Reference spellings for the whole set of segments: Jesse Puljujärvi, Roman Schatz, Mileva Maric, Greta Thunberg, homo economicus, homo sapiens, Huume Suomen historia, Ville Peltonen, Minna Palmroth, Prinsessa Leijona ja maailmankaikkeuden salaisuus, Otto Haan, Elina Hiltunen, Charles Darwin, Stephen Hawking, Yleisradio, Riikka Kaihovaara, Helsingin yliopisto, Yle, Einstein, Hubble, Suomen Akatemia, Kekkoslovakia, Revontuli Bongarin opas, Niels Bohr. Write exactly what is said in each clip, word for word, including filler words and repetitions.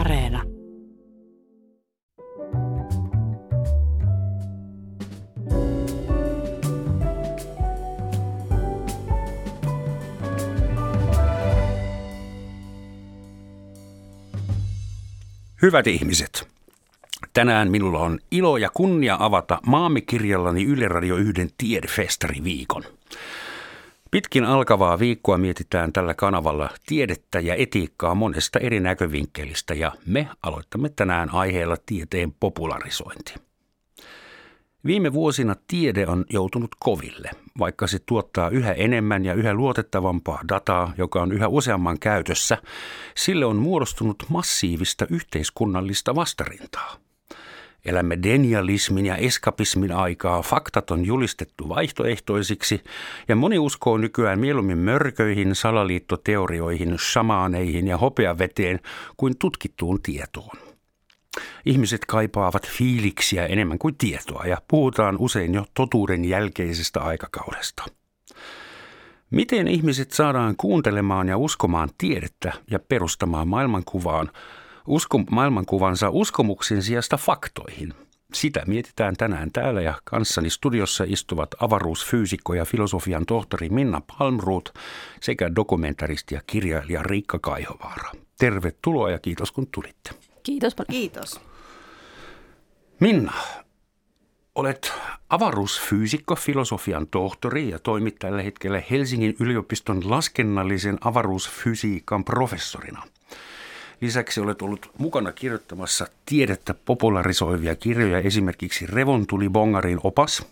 Areena. Hyvät ihmiset, tänään minulla on ilo ja kunnia avata maamikirjallani Yle Radio yhden tiedefestariviikon. Pitkin alkavaa viikkoa mietitään tällä kanavalla tiedettä ja etiikkaa monesta eri näkövinkkelistä ja me aloitamme tänään aiheella tieteen popularisointi. Viime vuosina tiede on joutunut koville, vaikka se tuottaa yhä enemmän ja yhä luotettavampaa dataa, joka on yhä useamman käytössä. Sille on muodostunut massiivista yhteiskunnallista vastarintaa. Elämme denialismin ja eskapismin aikaa, faktat on julistettu vaihtoehtoisiksi ja moni uskoo nykyään mieluummin mörköihin, salaliittoteorioihin, shamaaneihin ja hopeaveteen kuin tutkittuun tietoon. Ihmiset kaipaavat fiiliksiä enemmän kuin tietoa ja puhutaan usein jo totuuden jälkeisestä aikakaudesta. Miten ihmiset saadaan kuuntelemaan ja uskomaan tiedettä ja perustamaan maailmankuvaan? Usko, maailmankuvansa uskomuksen sijasta faktoihin. Sitä mietitään tänään täällä ja kanssani studiossa istuvat avaruusfyysikko ja filosofian tohtori Minna Palmroth sekä dokumentaristi ja kirjailija Riikka Kaihovaara. Tervetuloa ja kiitos kun tulitte. Kiitos paljon. Kiitos. Minna, olet avaruusfyysikko, filosofian tohtori ja toimit tällä hetkellä Helsingin yliopiston laskennallisen avaruusfysiikan professorina. Lisäksi olet ollut mukana kirjoittamassa tiedettä popularisoivia kirjoja, esimerkiksi Revontuli Bongarin opas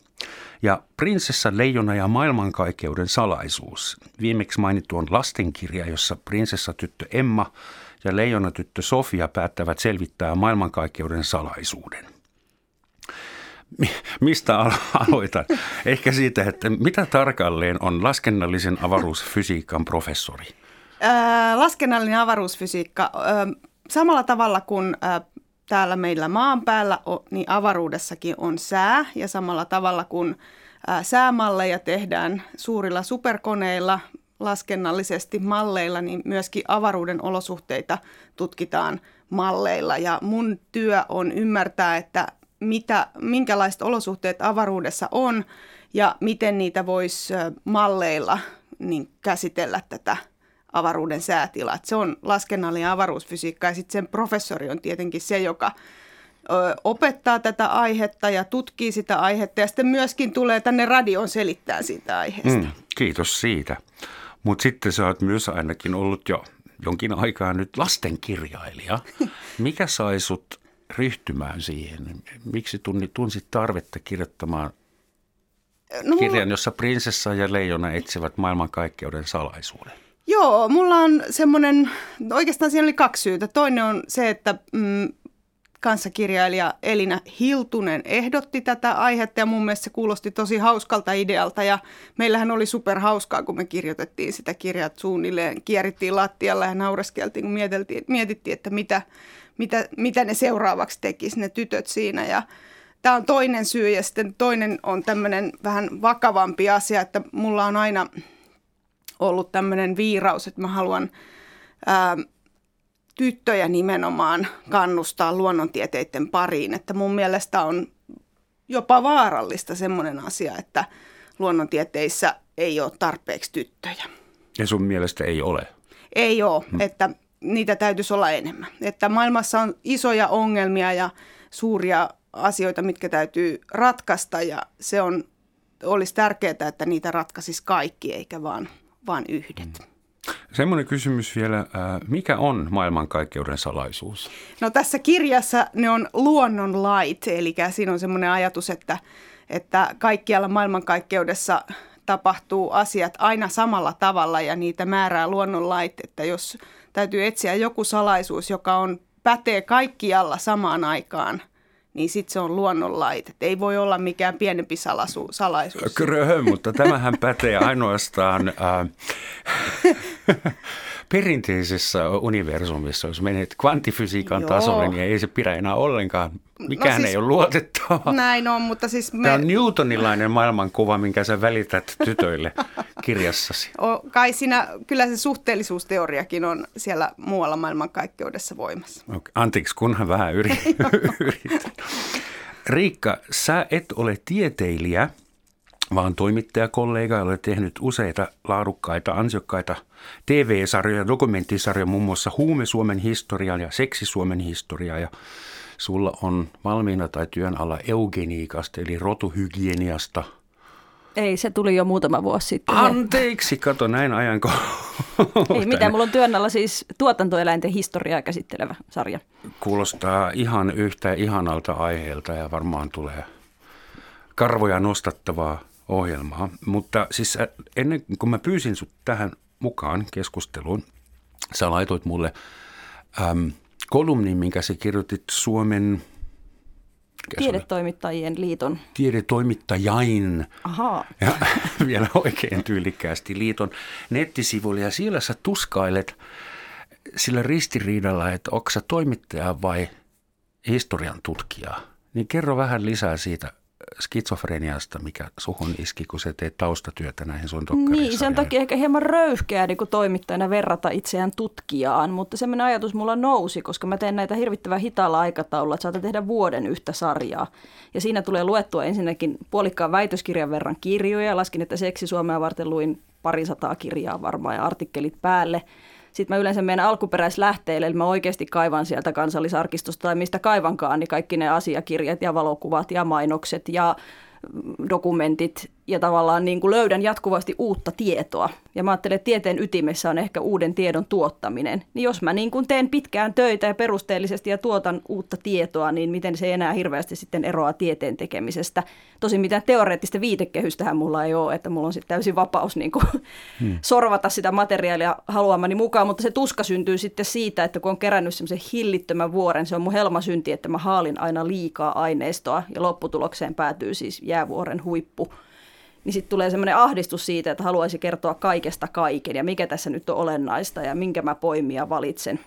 ja Prinsessa Leijona ja maailmankaikkeuden salaisuus. Viimeksi mainittu on lastenkirja, jossa prinsessatyttö Emma ja leijonatyttö Sofia päättävät selvittää maailmankaikkeuden salaisuuden. Mistä aloitan? Ehkä siitä, että mitä tarkalleen on laskennallisen avaruusfysiikan professori? Äh, laskennallinen avaruusfysiikka. Äh, samalla tavalla kuin äh, täällä meillä maan päällä, o, niin avaruudessakin on sää. Ja samalla tavalla kuin äh, säämalleja tehdään suurilla superkoneilla, laskennallisesti malleilla, niin myöskin avaruuden olosuhteita tutkitaan malleilla. Ja mun työ on ymmärtää, että mitä, minkälaiset olosuhteet avaruudessa on ja miten niitä voisi äh, malleilla niin käsitellä tätä avaruuden säätila. Se on laskennallinen avaruusfysiikka ja sitten sen professori on tietenkin se, joka opettaa tätä aihetta ja tutkii sitä aihetta ja sitten myöskin tulee tänne radioon selittää siitä aiheesta. Mm, kiitos siitä. Mutta sitten sä oot myös ainakin ollut jo jonkin aikaa nyt lastenkirjailija. Mikä sai sut ryhtymään siihen? Miksi tunsit tarvetta kirjoittamaan no, kirjan, jossa prinsessa ja leijona etsivät maailmankaikkeuden salaisuuden? Joo, mulla on semmoinen, oikeastaan siinä oli kaksi syytä. Toinen on se, että mm, kanssakirjailija Elina Hiltunen ehdotti tätä aihetta ja mun mielestä se kuulosti tosi hauskalta idealta. Ja meillähän oli superhauskaa, kun me kirjoitettiin sitä kirjaa suunnilleen, kierittiin lattialla ja naureskeltiin, kun mietittiin, että mitä, mitä, mitä ne seuraavaksi tekisi ne tytöt siinä. Ja tämä on toinen syy ja sitten toinen on tämmöinen vähän vakavampi asia, että mulla on aina ollut tämmöinen viiraus, että mä haluan ää, tyttöjä nimenomaan kannustaa luonnontieteiden pariin. Että mun mielestä on jopa vaarallista semmoinen asia, että luonnontieteissä ei ole tarpeeksi tyttöjä. Ja sun mielestä ei ole? Ei ole, hmm. että niitä täytyisi olla enemmän. Että maailmassa on isoja ongelmia ja suuria asioita, mitkä täytyy ratkaista ja se on, olisi tärkeää, että niitä ratkaisisi kaikki eikä vaan... vaan yhdet. Semmoinen kysymys vielä, mikä on maailmankaikkeuden salaisuus? No tässä kirjassa ne on luonnonlait, eli siinä on semmoinen ajatus, että, että kaikkialla maailmankaikkeudessa tapahtuu asiat aina samalla tavalla ja niitä määrää luonnonlait, että jos täytyy etsiä joku salaisuus, joka on pätee kaikkialla samaan aikaan, niin sitten se on luonnonlait. Et ei voi olla mikään pienempi salasu, salaisuus. Kröhö, mutta tämähän pätee ainoastaan äh, perinteisessä universumissa, jos menet kvanttifysiikan Joo. tasolle, niin ei se pidä enää ollenkaan. Mikään no siis, ei ole luotettava. Näin on, mutta siis me... Tämä on newtonilainen maailmankuva, minkä sä välität tytöille kirjassasi. O, kai siinä, kyllä se suhteellisuusteoriakin on siellä muualla maailmankaikkeudessa voimassa. Okay. Anteeksi, kunhan vähän yritin. Riikka, sä et ole tieteilijä, vaan toimittajakollega, jolle tehnyt useita laadukkaita, ansiokkaita T V-sarjoja, dokumenttisarjoja, muun muassa Huume Suomen historiaan ja Seksi Suomen historiaa. Ja sulla on valmiina tai työn alla eugeniikasta, eli rotuhygieniasta. Ei, se tuli jo muutama vuosi sitten. Anteeksi, kato näin ajanko. Ei mitään, mulla on työn alla siis tuotantoeläinten historiaa käsittelevä sarja. Kuulostaa ihan yhtä ihanalta aiheelta ja varmaan tulee karvoja nostattavaa ohjelmaa. Mutta siis ennen kuin mä pyysin sut tähän mukaan keskusteluun, sä laitoit mulle äm, kolumnin, minkä sä kirjoitit Suomen... Tiedetoimittajien liiton. Tiedetoimittajain. Ahaa. Ja vielä oikein tyylikkäästi liiton nettisivuille. Ja siellä sä tuskailet sillä ristiriidalla, että onko sä toimittaja vai historian tutkija. Niin kerro vähän lisää siitä skitsofreniasta, mikä suhun iski, kun se teet taustatyötä näihin sun dokkarisarjoihin. Niin, sen takia ehkä hieman röyhkeää niin kuin toimittajana verrata itseään tutkijaan, mutta semmoinen ajatus mulla nousi, koska mä teen näitä hirvittävän hitaalla aikataululla, että saatan tehdä vuoden yhtä sarjaa. Ja siinä tulee luettua ensinnäkin puolikkaan väitöskirjan verran kirjoja. Laskin, että Seksi Suomea varten luin parisataa kirjaa varmaan ja artikkelit päälle. Sitten mä yleensä menen alkuperäislähteille, eli mä oikeasti kaivan sieltä Kansallisarkistosta tai mistä kaivankaan, niin kaikki ne asiakirjat ja valokuvat ja mainokset ja dokumentit ja tavallaan niin kuin löydän jatkuvasti uutta tietoa. Ja mä ajattelen, että tieteen ytimessä on ehkä uuden tiedon tuottaminen. Niin jos mä niin kuin teen pitkään töitä ja perusteellisesti ja tuotan uutta tietoa, niin miten se enää hirveästi sitten eroaa tieteen tekemisestä. Tosin mitään teoreettista viitekehystähän mulla ei ole, että mulla on sitten täysin vapaus niin kuin hmm. sorvata sitä materiaalia haluamani mukaan, mutta se tuska syntyy sitten siitä, että kun on kerännyt semmoisen hillittömän vuoren, se on mun helmasynti, että mä haalin aina liikaa aineistoa ja lopputulokseen päätyy siis jäävuoren huippu. Niin sitten tulee semmoinen ahdistus siitä, että haluaisi kertoa kaikesta kaiken ja mikä tässä nyt on olennaista ja minkä mä poimia valitsen.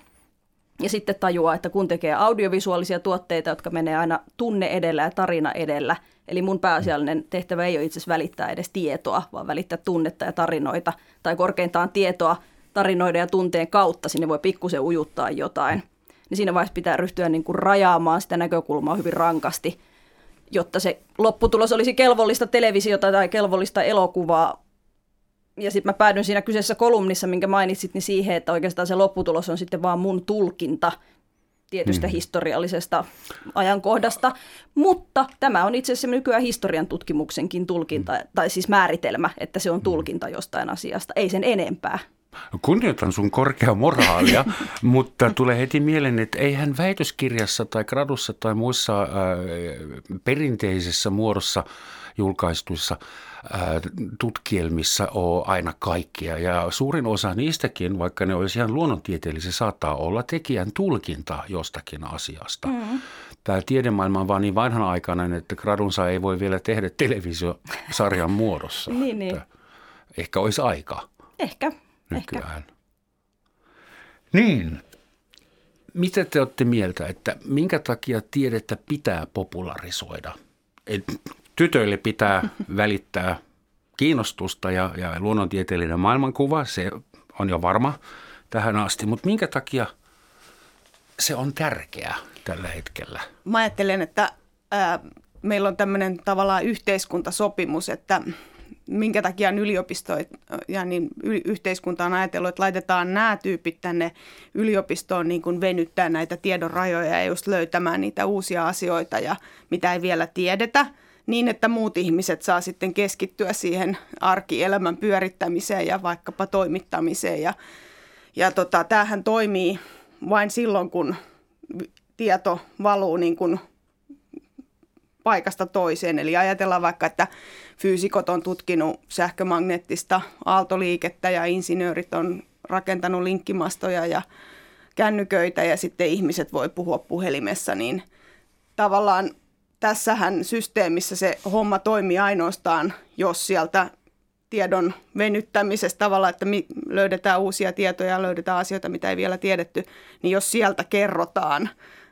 Ja sitten tajuaa, että kun tekee audiovisuaalisia tuotteita, jotka menee aina tunne edellä ja tarina edellä, eli mun pääasiallinen tehtävä ei ole itse asiassa välittää edes tietoa, vaan välittää tunnetta ja tarinoita tai korkeintaan tietoa tarinoiden ja tunteen kautta, sinne voi pikkusen ujuttaa jotain. Niin siinä vaiheessa pitää ryhtyä niin kuin rajaamaan sitä näkökulmaa hyvin rankasti, jotta se lopputulos olisi kelvollista televisiota tai kelvollista elokuvaa. Ja sitten mä päädyin siinä kyseisessä kolumnissa, minkä mainitsit, niin siihen, että oikeastaan se lopputulos on sitten vaan mun tulkinta tietystä mm. historiallisesta ajankohdasta. Mutta tämä on itse asiassa nykyään historian tutkimuksenkin tulkinta, mm. tai siis määritelmä, että se on tulkinta jostain asiasta, ei sen enempää. Kunnioitan sun korkeaa moraalia, mutta tulee heti mieleen, että eihän väitöskirjassa tai gradussa tai muissa äh, perinteisessä muodossa julkaistuissa äh, tutkielmissa ole aina kaikkia. Ja suurin osa niistäkin, vaikka ne olisi ihan luonnontieteellisiä, saattaa olla tekijän tulkinta jostakin asiasta. Mm. Tämä tiedemaailma on vaan niin vanhanaikainen, että gradunsa ei voi vielä tehdä televisiosarjan muodossa. niin, niin. Ehkä olisi aika. Ehkä. Nykyään. Ehkä. Niin, mitä te olette mieltä, että minkä takia tiedettä pitää popularisoida? Et tytöille pitää välittää kiinnostusta ja, ja luonnontieteellinen maailmankuva, se on jo varma tähän asti, mutta minkä takia se on tärkeää tällä hetkellä? Mä ajattelen, että äh, meillä on tämmöinen tavallaan yhteiskuntasopimus, että minkä takia yliopistoit ja niin yhteiskunta on ajatellut, että laitetaan nämä tyypit tänne yliopistoon niin kuin venyttää näitä tiedon rajoja ja just löytämään niitä uusia asioita ja mitä ei vielä tiedetä, niin että muut ihmiset saa sitten keskittyä siihen arkielämän pyörittämiseen ja vaikkapa toimittamiseen. Ja, ja tota, tämähän toimii vain silloin, kun tieto valuu niin kuin paikasta toiseen. Eli ajatellaan vaikka, että fyysikot on tutkinut sähkömagneettista aaltoliikettä ja insinöörit on rakentanut linkkimastoja ja kännyköitä ja sitten ihmiset voi puhua puhelimessa. Niin tavallaan tässähän systeemissä se homma toimii ainoastaan, jos sieltä tiedon venyttämisessä tavalla, että löydetään uusia tietoja, löydetään asioita, mitä ei vielä tiedetty, niin jos sieltä kerrotaan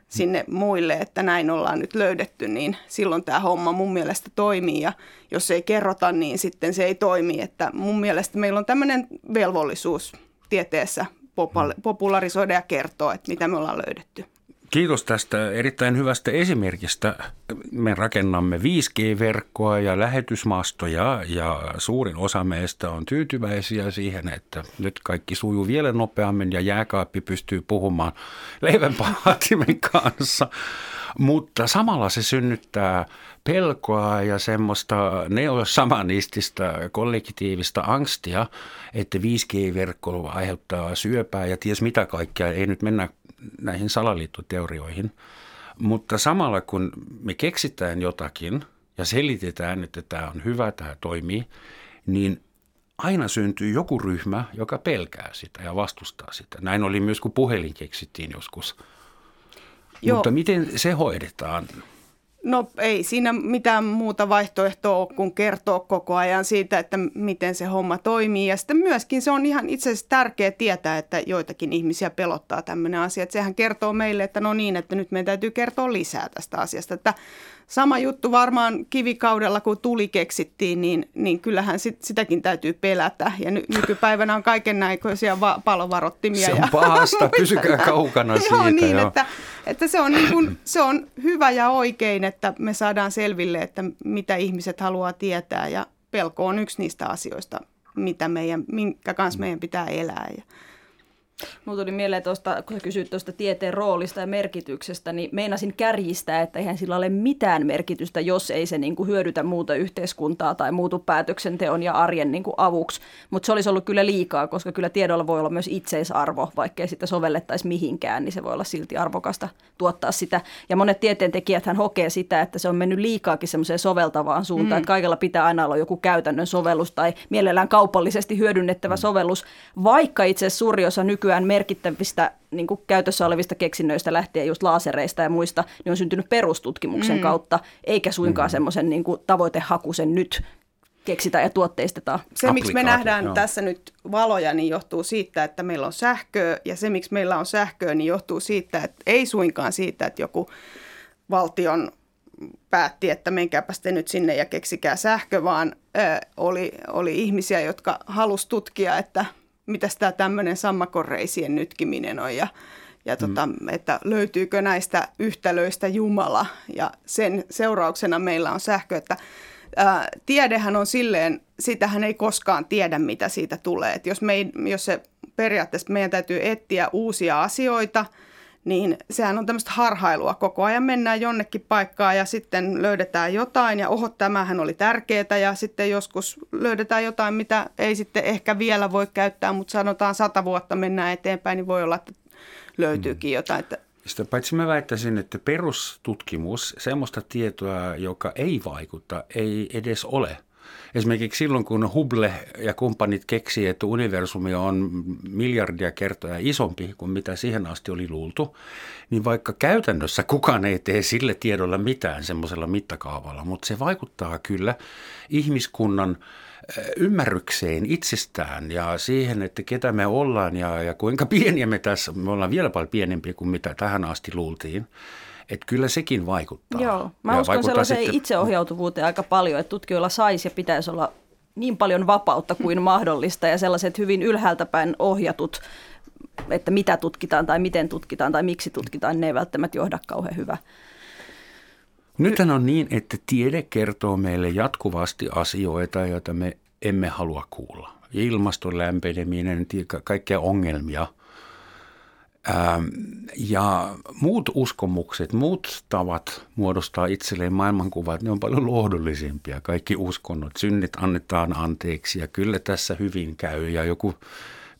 sinne muille, että näin ollaan nyt löydetty, niin silloin tämä homma mun mielestä toimii, ja jos ei kerrota, niin sitten se ei toimi. Että mun mielestä meillä on tämmöinen velvollisuus tieteessä popularisoida ja kertoa, että mitä me ollaan löydetty. Kiitos tästä erittäin hyvästä esimerkistä. Me rakennamme viisi G-verkkoa ja lähetysmaastoja, ja suurin osa meistä on tyytyväisiä siihen, että nyt kaikki sujuu vielä nopeammin ja jääkaappi pystyy puhumaan leivänpaatimen kanssa. Mutta samalla se synnyttää pelkoa ja semmoista neosamanistista kollektiivista angstia, että viisi G-verkko aiheuttaa syöpää ja ties mitä kaikkea. Ei nyt mennä näihin salaliittoteorioihin, mutta samalla kun me keksitään jotakin ja selitetään, että tämä on hyvä, tämä toimii, niin aina syntyy joku ryhmä, joka pelkää sitä ja vastustaa sitä. Näin oli myös, kun puhelin keksittiin joskus. Joo. Mutta miten se hoidetaan? No ei siinä mitään muuta vaihtoehtoa ole kuin kertoa koko ajan siitä, että miten se homma toimii. Ja sitten myöskin se on ihan itse asiassa tärkeää tietää, että joitakin ihmisiä pelottaa tämmöinen asia. Että sehän kertoo meille, että no niin, että nyt meidän täytyy kertoa lisää tästä asiasta. Että sama juttu varmaan kivikaudella, kun tuli keksittiin, niin, niin kyllähän sit, sitäkin täytyy pelätä. Ja ny, nykypäivänä on kaikennäköisiä va- palovarottimia. Se on ja pahasta, pysykää kaukana siitä. Joo, niin, jo. että, että se, on niin kun, se on hyvä ja oikein, että me saadaan selville, että mitä ihmiset haluaa tietää. Ja pelko on yksi niistä asioista, mitä meidän, minkä kanssa meidän pitää elää. Ja mulla tuli mieleen tuosta, kun sä kysyit tuosta tieteen roolista ja merkityksestä, niin meinasin kärjistää, että eihän sillä ole mitään merkitystä, jos ei se niin kuin hyödytä muuta yhteiskuntaa tai muutu päätöksenteon ja arjen niin kuin avuksi. Mutta se olisi ollut kyllä liikaa, koska kyllä tiedolla voi olla myös itseisarvo, vaikkei sitä sovellettaisi mihinkään, niin se voi olla silti arvokasta tuottaa sitä. Ja monet tieteentekijäthän hokee sitä, että se on mennyt liikaakin semmoiseen soveltavaan suuntaan, mm. että kaikella pitää aina olla joku käytännön sovellus tai mielellään kaupallisesti hyödynnettävä sovellus, vaikka itse asiassa suuri osa nyky- Nykyään merkittävistä niin kuin käytössä olevista keksinnöistä lähtien just laasereista ja muista, niin on syntynyt perustutkimuksen mm. kautta, eikä suinkaan mm. semmoisen niin kuin tavoitehakuisen nyt keksitään ja tuotteistetaan. Se, miksi me nähdään joo. tässä nyt valoja, niin johtuu siitä, että meillä on sähköä, ja se, miksi meillä on sähköä, niin johtuu siitä, että ei suinkaan siitä, että joku valtion päätti, että menkääpäs te nyt sinne ja keksikää sähkö, vaan äh, oli, oli ihmisiä, jotka halusi tutkia, että mitäs tämä tämmöinen sammakonreisien nytkiminen on ja, ja tota, mm. että löytyykö näistä yhtälöistä Jumala, ja sen seurauksena meillä on sähkö, että ää, tiedehän on silleen, sitähän ei koskaan tiedä, mitä siitä tulee. Et jos, me ei, jos se periaatteessa meidän täytyy etsiä uusia asioita, niin sehän on tämmöistä harhailua. Koko ajan mennään jonnekin paikkaan ja sitten löydetään jotain ja oho, tämähän oli tärkeää, ja sitten joskus löydetään jotain, mitä ei sitten ehkä vielä voi käyttää, mutta sanotaan sata vuotta mennään eteenpäin, niin voi olla, että löytyykin hmm. jotain. Sitä paitsi mä väittäisin, että perustutkimus, semmoista tietoa, joka ei vaikuta, ei edes ole. Esimerkiksi silloin, kun Hubble ja kumppanit keksivät, että universumi on miljardia kertoja isompi kuin mitä siihen asti oli luultu, niin vaikka käytännössä kukaan ei tee sillä tiedolla mitään semmoisella mittakaavalla, mutta se vaikuttaa kyllä ihmiskunnan ymmärrykseen itsestään ja siihen, että ketä me ollaan ja, ja kuinka pieniä me tässä, me ollaan vielä paljon pienempiä kuin mitä tähän asti luultiin. Että kyllä sekin vaikuttaa. Joo, mä ja uskon sellaiseen sitten itseohjautuvuuteen aika paljon, että tutkijoilla saisi ja pitäisi olla niin paljon vapautta kuin mahdollista ja sellaiset hyvin ylhäältä päin ohjatut, että mitä tutkitaan tai miten tutkitaan tai miksi tutkitaan, ne ei välttämättä johda kauhean hyvä. Nythän on niin, että tiede kertoo meille jatkuvasti asioita, joita me emme halua kuulla. Ilmaston lämpeneminen, kaikkia ongelmia. Ja muut uskomukset, muut tavat muodostaa itselleen maailmankuvat, ne on paljon lohdullisimpia. Kaikki uskonnot, synnit annetaan anteeksi ja kyllä tässä hyvin käy ja joku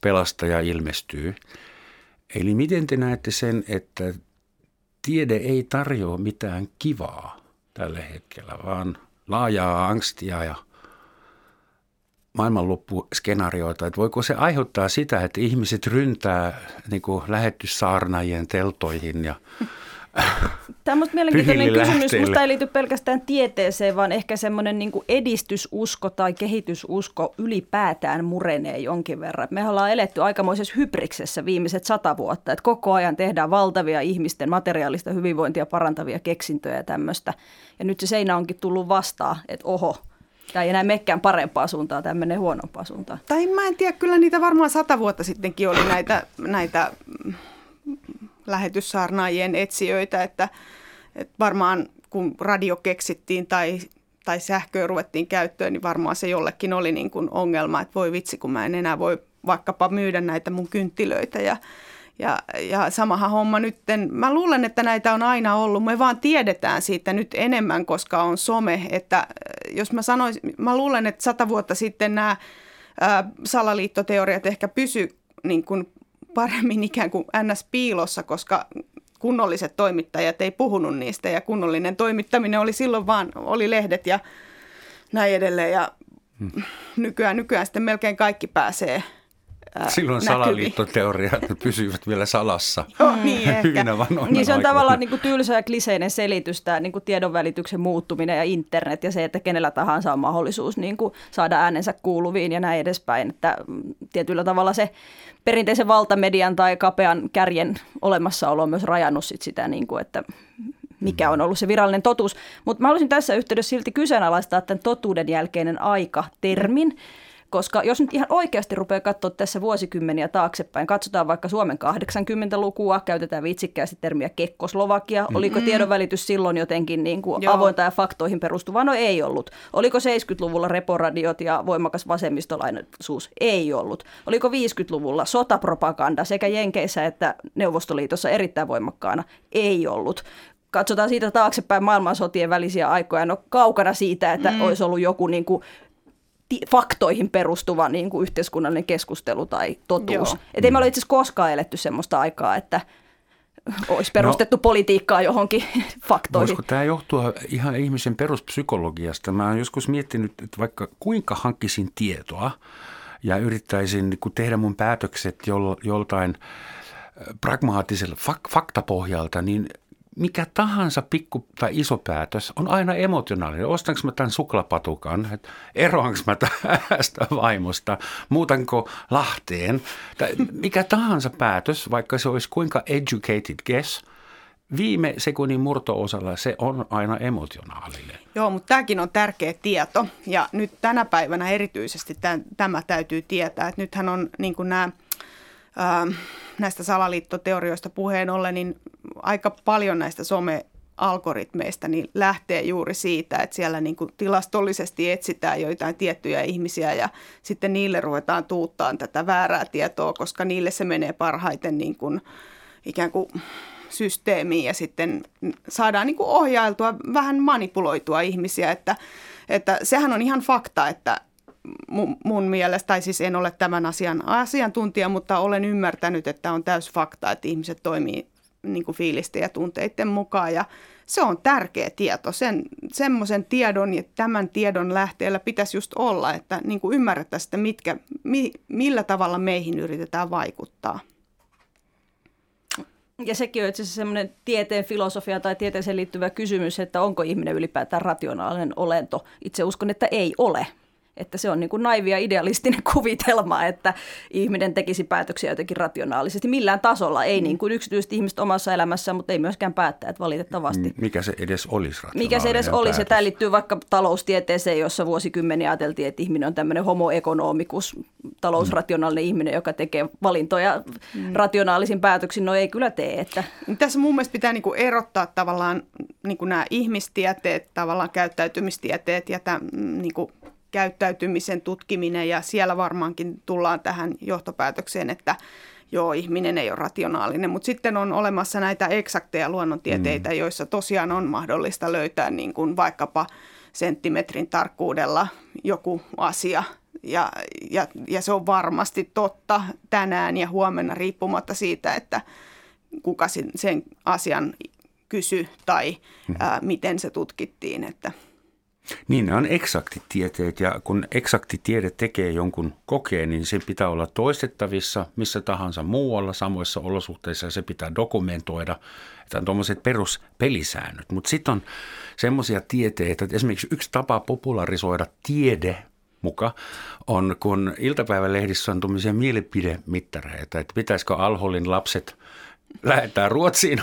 pelastaja ilmestyy. Eli miten te näette sen, että tiede ei tarjoa mitään kivaa tällä hetkellä, vaan laajaa angstia ja maailmanloppuskenaarioita, että voiko se aiheuttaa sitä, että ihmiset ryntää niin kuin lähetyssaarnaajien teltoihin ja Tämä on mielenkiintoinen kysymys. Musta ei liity pelkästään tieteeseen, vaan ehkä semmoinen niin kuin edistysusko tai kehitysusko ylipäätään murenee jonkin verran. Me ollaan eletty aikamoisessa hybriksessä viimeiset sata vuotta, että koko ajan tehdään valtavia ihmisten materiaalista hyvinvointia parantavia keksintöjä ja tämmöistä. Ja nyt se seinä onkin tullut vastaan, että oho. Tämä ei enää menekään parempaa suuntaan, tämä menee huonompaa suuntaan. Tai mä en tiedä, kyllä niitä varmaan sata vuotta sittenkin oli näitä, näitä lähetyssaarnaajien etsijöitä, että, että varmaan kun radio keksittiin tai, tai sähköä ruvettiin käyttöön, niin varmaan se jollekin oli niin kuin ongelma, että voi vitsi, kun mä en enää voi vaikkapa myydä näitä mun kynttilöitä ja Ja, ja samahan homma nyt, mä luulen, että näitä on aina ollut, me vaan tiedetään siitä nyt enemmän, koska on some, että jos mä sanoisin, mä luulen, että sata vuotta sitten nämä ää, salaliittoteoriat ehkä pysy niin kuin paremmin ikään kuin ns. Piilossa, koska kunnolliset toimittajat ei puhunut niistä ja kunnollinen toimittaminen oli silloin vaan, oli lehdet ja näin edelleen ja hmm. nykyään, nykyään sitten melkein kaikki pääsee. Silloin näkyviin. Salaliittoteoriat pysyvät vielä salassa. Joo, niin hyvinä vanhoina niin se on aikoina. Tavallaan niin kuin tylsä ja kliseinen selitys, tämä niin kuin tiedonvälityksen muuttuminen ja internet ja se, että kenellä tahansa on mahdollisuus niin kuin saada äänensä kuuluviin ja näin edespäin. Että tietyllä tavalla se perinteisen valtamedian tai kapean kärjen olemassaolo on myös rajannut sit sitä, niin kuin, että mikä on ollut se virallinen totuus. Mutta mä haluaisin tässä yhteydessä silti kyseenalaistaa tämän totuuden jälkeinen aika-termin. Koska jos nyt ihan oikeasti rupeaa katsoa tässä vuosikymmeniä taaksepäin, katsotaan vaikka Suomen kahdeksankymmentälukua, käytetään vitsikkäästi termiä Kekkoslovakia. Oliko tiedonvälitys silloin jotenkin niin kuin avointa ja faktoihin perustuvaa? No ei ollut. Oliko seitsemänkymmentäluvulla reporadiot ja voimakas vasemmistolaisuus? Ei ollut. Oliko viisikymmentäluvulla sotapropaganda sekä Jenkeissä että Neuvostoliitossa erittäin voimakkaana? Ei ollut. Katsotaan siitä taaksepäin maailmansotien välisiä aikoja. No kaukana siitä, että mm. olisi ollut joku niin kuin faktoihin perustuva niin kuin yhteiskunnallinen keskustelu tai totuus. Että ei me ole itse asiassa koskaan eletty semmoista aikaa, että olisi perustettu no, politiikkaa johonkin faktoihin. Voisiko tämä johtua ihan ihmisen peruspsykologiasta? Mä oon joskus miettinyt, että vaikka kuinka hankkisin tietoa ja yrittäisin niin kuin tehdä mun päätökset joltain pragmaattisella fak- faktapohjalta, niin mikä tahansa pikku tai iso päätös on aina emotionaalinen. Ostanko mä tämän suklapatukan? Eroanko mä tästä vaimosta? Muutanko Lahteen? Mikä tahansa päätös, vaikka se olisi kuinka educated guess, viime sekunnin murto-osalla se on aina emotionaalinen. Joo, mutta tämäkin on tärkeä tieto. Ja nyt tänä päivänä erityisesti tämän, tämä täytyy tietää. Että nythän on niin kuin nämä... näistä salaliittoteorioista puheen ollen, niin aika paljon näistä some-algoritmeista niin lähtee juuri siitä, että siellä niin kuin tilastollisesti etsitään joitain tiettyjä ihmisiä ja sitten niille ruvetaan tuuttaan tätä väärää tietoa, koska niille se menee parhaiten niin kuin ikään kuin systeemiin ja sitten saadaan niin kuin ohjailtua, vähän manipuloitua ihmisiä, että, että sehän on ihan fakta, että mun mielestä, tai siis en ole tämän asian asiantuntija, mutta olen ymmärtänyt, että on täys fakta, että ihmiset toimii niin kuin fiilisten ja tunteiden mukaan. Ja se on tärkeä tieto. Sen, semmoisen tiedon ja tämän tiedon lähteellä pitäisi just olla, että niin kuin ymmärrettäisiin, että mitkä, mi, millä tavalla meihin yritetään vaikuttaa. Ja sekin on itse asiassa semmoinen tieteen filosofia tai tieteeseen liittyvä kysymys, että onko ihminen ylipäätään rationaalinen olento. Itse uskon, että ei ole. Että se on niin kuin naivia idealistinen kuvitelma, että ihminen tekisi päätöksiä jotenkin rationaalisesti. Millään tasolla, ei niin kuin yksityiset ihmiset omassa elämässä, mutta ei myöskään päättäjät valitettavasti. Mikä se edes olisi rationaalinen Mikä se edes päätös. olisi. Ja tämä liittyy vaikka taloustieteeseen, jossa vuosikymmeniä ajateltiin, että ihminen on tämmöinen homo economicus, talousrationaalinen mm. ihminen, joka tekee valintoja mm. rationaalisin päätöksin. No ei kyllä tee. Että. Tässä mun mielestä pitää niin kuin erottaa tavallaan niin kuin nämä ihmistieteet, tavallaan käyttäytymistieteet ja tämän niin kuin käyttäytymisen tutkiminen ja siellä varmaankin tullaan tähän johtopäätökseen, että joo, ihminen ei ole rationaalinen, mutta sitten on olemassa näitä eksakteja luonnontieteitä, mm. joissa tosiaan on mahdollista löytää niin kuin vaikkapa senttimetrin tarkkuudella joku asia ja, ja, ja se on varmasti totta tänään ja huomenna riippumatta siitä, että kuka sen asian kysyi tai ää, miten se tutkittiin, että Niin, ne on eksaktitieteet, ja kun eksaktitiede tekee jonkun kokeen, niin sen pitää olla toistettavissa missä tahansa muualla samoissa olosuhteissa, ja se pitää dokumentoida. Tämä on tuommoiset peruspelisäännöt, mutta sitten on semmoisia tieteitä, että esimerkiksi yksi tapa popularisoida tiede muka on, kun iltapäivälehdissä on tuommoisia mielipidemittareita, että pitäisikö Alholin lapset lähettää Ruotsiin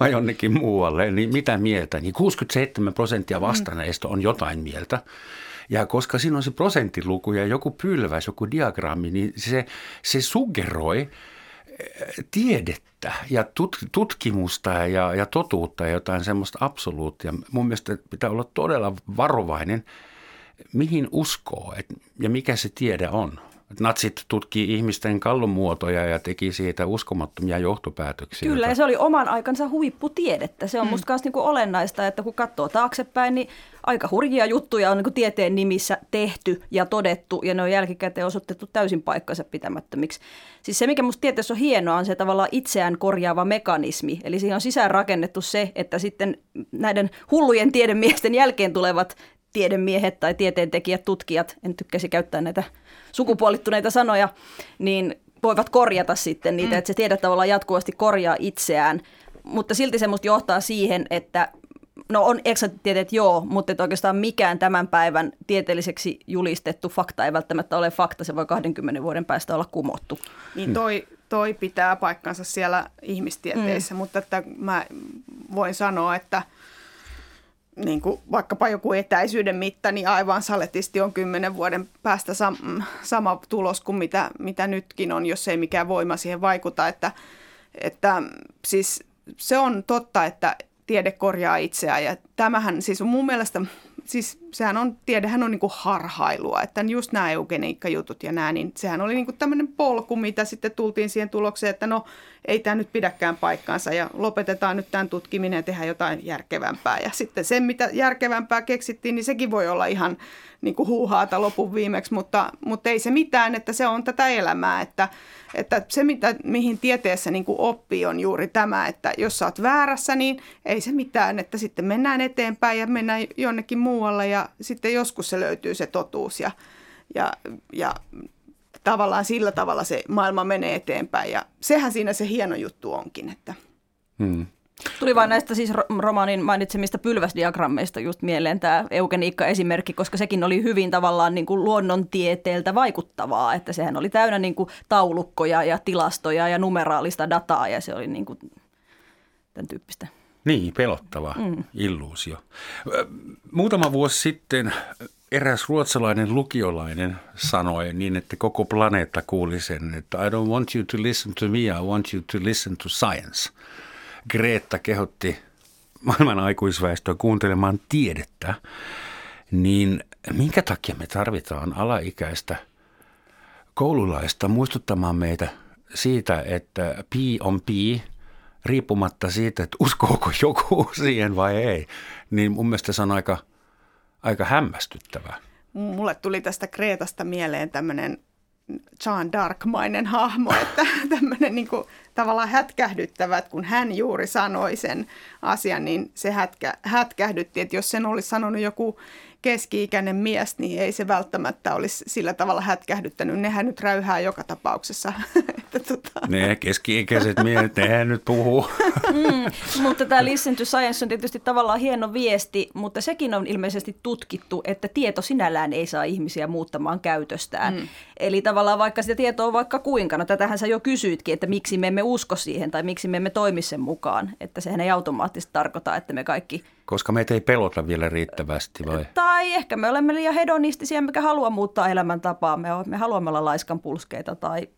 vai jonnekin muualle, niin mitä mieltä? Niin kuusikymmentäseitsemän prosenttia vastaneista on jotain mieltä. Ja koska siinä on se prosenttiluku ja joku pylväs, joku diagrammi, niin se, se suggeroi tiedettä ja tut- tutkimusta ja, ja totuutta ja jotain semmoista absoluuttia. Mun mielestä pitää olla todella varovainen, mihin uskoo et, ja mikä se tiede on. Natsit tutkii ihmisten kallonmuotoja ja teki siitä uskomattomia johtopäätöksiä. Kyllä, ja se oli oman aikansa huipputiedettä. Se on mm. musta myös niinku olennaista, että kun katsoo taaksepäin, niin aika hurjia juttuja on niinku tieteen nimissä tehty ja todettu, ja ne on jälkikäteen osoitettu täysin paikkansa pitämättömiksi. Siis se, mikä musta tieteessä on hienoa, on se tavallaan itseään korjaava mekanismi. Eli siihen on sisään rakennettu se, että sitten näiden hullujen tiedemiesten jälkeen tulevat tiedemiehet tai tieteentekijät, tutkijat, en tykkäisi käyttää näitä sukupuolittuneita sanoja, niin voivat korjata sitten niitä, mm. että se tiede tavallaan jatkuvasti korjaa itseään. Mutta silti se musta johtaa siihen, että no on eksaktitieteet joo, mutta et oikeastaan mikään tämän päivän tieteelliseksi julistettu fakta ei välttämättä ole fakta, se voi kaksikymmentä vuoden päästä olla kumottu. Niin toi, toi pitää paikkansa siellä ihmistieteissä, mm. mutta että mä voin sanoa, että niin kuin vaikkapa joku etäisyyden mitta, niin aivan saletisti on kymmenen vuoden päästä sam- sama tulos kuin mitä, mitä nytkin on, jos ei mikään voima siihen vaikuta. Että, että, siis se on totta, että tiede korjaa itseään, ja tämähän siis on mun mielestä, siis sehän on, tiedehän on niin kuin harhailua, että just nämä eugeniikkajutut ja nämä, niin sehän oli niin kuin tämmöinen polku, mitä sitten tultiin siihen tulokseen, että no ei tämä nyt pidäkään paikkaansa ja lopetetaan nyt tämän tutkiminen ja tehdään jotain järkevämpää. Ja sitten se, mitä järkevämpää keksittiin, niin sekin voi olla ihan niin kuin huuhaata lopun viimeksi, mutta, mutta ei se mitään, että se on tätä elämää, että, että se, mitä, mihin tieteessä niin kuin oppii, on juuri tämä, että jos sä oot väärässä, niin ei se mitään, että sitten mennään eteenpäin ja mennään jonnekin muualle ja sitten joskus se löytyy se totuus ja, ja, ja tavallaan sillä tavalla se maailma menee eteenpäin ja sehän siinä se hieno juttu onkin. Että. Hmm. Tuli vain näistä siis romaanin mainitsemista pylväsdiagrammeista just mieleen tämä eugeniikka-esimerkki, koska sekin oli hyvin tavallaan niin kuin luonnontieteeltä vaikuttavaa, että sehän oli täynnä niin kuin taulukkoja ja tilastoja ja numeraalista dataa ja se oli niin kuin tämän tyyppistä. Niin, pelottava mm. illuusio. Muutama vuosi sitten eräs ruotsalainen lukiolainen sanoi niin, että koko planeetta kuuli sen, että I don't want you to listen to me, I want you to listen to science. Greta kehotti maailman aikuisväestöä kuuntelemaan tiedettä, niin minkä takia me tarvitaan alaikäistä koululaista muistuttamaan meitä siitä, että pii on pii, riippumatta siitä, että uskooko joku siihen vai ei, niin mun mielestä se on aika, aika hämmästyttävää. Mulle tuli tästä Gretasta mieleen tämmöinen Jean Dark-mainen hahmo, että tämmöinen niin kuin tavallaan hätkähdyttävä, että kun hän juuri sanoi sen asian, niin se hätkä, hätkähdytti, että jos sen olisi sanonut joku keski-ikäinen mies, niin ei se välttämättä olisi sillä tavalla hätkähdyttänyt. Nehän nyt räyhää joka tapauksessa. Että tota. Ne keski-ikäiset miehet, nehän nyt puhuu. Mm, mutta tämä listen to science on tietysti tavallaan hieno viesti, mutta sekin on ilmeisesti tutkittu, että tieto sinällään ei saa ihmisiä muuttamaan käytöstään. Mm. Eli tavallaan vaikka sitä tietoa on vaikka kuinka, no tätähän sä jo kysyitkin, että miksi me emme usko siihen tai miksi me emme toimi sen mukaan, että sehän ei automaattisesti tarkoita, että me kaikki... Koska meitä ei pelota vielä riittävästi vai? Tai ehkä me olemme liian hedonistisia, mikä haluaa muuttaa elämäntapaa. Me, me haluamme olla laiskanpulskeita tai mm.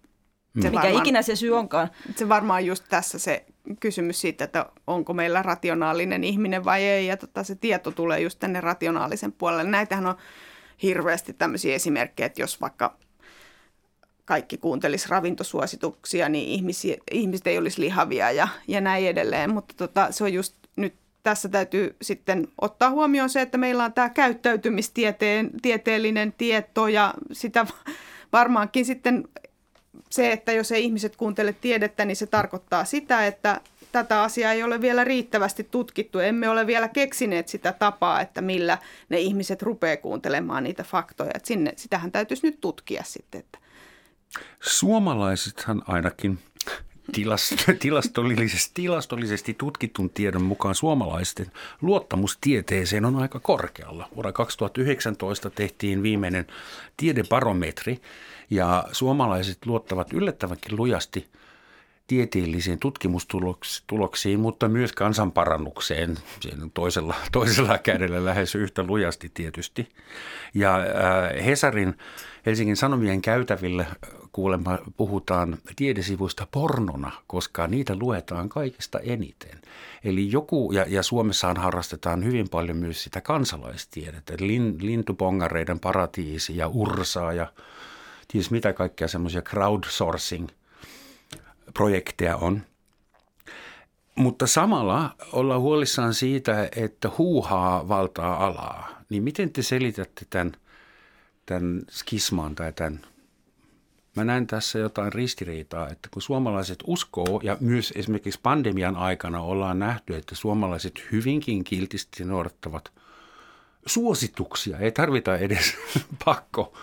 mikä varmaan, ikinä se syy onkaan. Se varmaan just tässä se kysymys siitä, että onko meillä rationaalinen ihminen vai ei. Ja tota, se tieto tulee just tänne rationaalisen puolelle. Näitähän on hirveästi tämmöisiä esimerkkejä, että jos vaikka kaikki kuuntelisi ravintosuosituksia, niin ihmisiä, ihmiset ei olisi lihavia ja, ja näin edelleen. Mutta tota, se on just nyt. Tässä täytyy sitten ottaa huomioon se, että meillä on tämä käyttäytymistieteellinen tieto ja sitä varmaankin sitten se, että jos ei ihmiset kuuntele tiedettä, niin se tarkoittaa sitä, että tätä asiaa ei ole vielä riittävästi tutkittu. Emme ole vielä keksineet sitä tapaa, että millä ne ihmiset rupeaa kuuntelemaan niitä faktoja. Et sinne, sitähän täytyisi nyt tutkia sitten. Että. Suomalaisithan ainakin tilastollisesti, tilastollisesti tutkitun tiedon mukaan suomalaisten luottamus tieteeseen on aika korkealla. Vuonna kaksituhattayhdeksäntoista tehtiin viimeinen tiedebarometri ja suomalaiset luottavat yllättävänkin lujasti tieteellisiin tutkimustuloksiin, mutta myös kansanparannukseen, toisella, toisella kädellä lähes yhtä lujasti tietysti. Ja Hesarin, Helsingin Sanomien käytävillä kuulemma puhutaan tiedesivuista pornona, koska niitä luetaan kaikista eniten. Eli joku, ja, ja Suomessaan harrastetaan hyvin paljon myös sitä kansalaistiedettä, lin, lintubongareiden paratiisi ja ursaa ja ties mitä kaikkea semmoisia crowdsourcing projekteja on. Mutta samalla ollaan huolissaan siitä, että huuhaa valtaa alaa. Niin miten te selitätte tämän, tämän skisman tai tämän? Mä näen tässä jotain ristiriitaa, että kun suomalaiset uskoo ja myös esimerkiksi pandemian aikana ollaan nähty, että suomalaiset hyvinkin kiltisti noudattavat suosituksia. Ei tarvita edes pakko.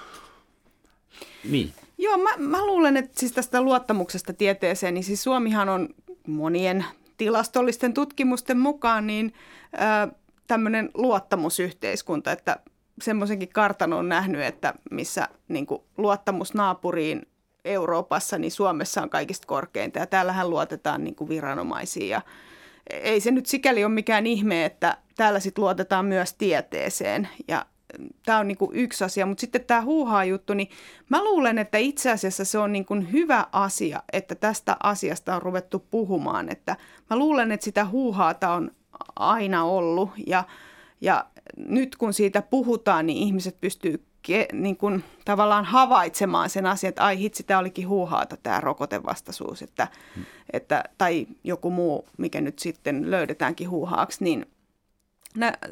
Niin. Joo, mä, mä luulen, että siis tästä luottamuksesta tieteeseen, niin siis Suomihan on monien tilastollisten tutkimusten mukaan niin äh, tämmöinen luottamusyhteiskunta, että semmoisenkin kartan on nähnyt, että missä niin kuin luottamus naapuriin Euroopassa, niin Suomessa on kaikista korkeinta ja täällähän luotetaan niin kuin viranomaisiin ja ei se nyt sikäli ole mikään ihme, että täällä sit luotetaan myös tieteeseen ja tämä on niin kuin yksi asia, mutta sitten tämä huuhaa-juttu, niin mä luulen, että itse asiassa se on niin kuin hyvä asia, että tästä asiasta on ruvettu puhumaan. Että mä luulen, että sitä huuhaata on aina ollut ja, ja nyt kun siitä puhutaan, niin ihmiset pystyy ke, niin kuin tavallaan havaitsemaan sen asian, että ai hitsi, tämä olikin huuhaata tämä rokotevastaisuus että, mm. että, tai joku muu, mikä nyt sitten löydetäänkin huuhaaksi, niin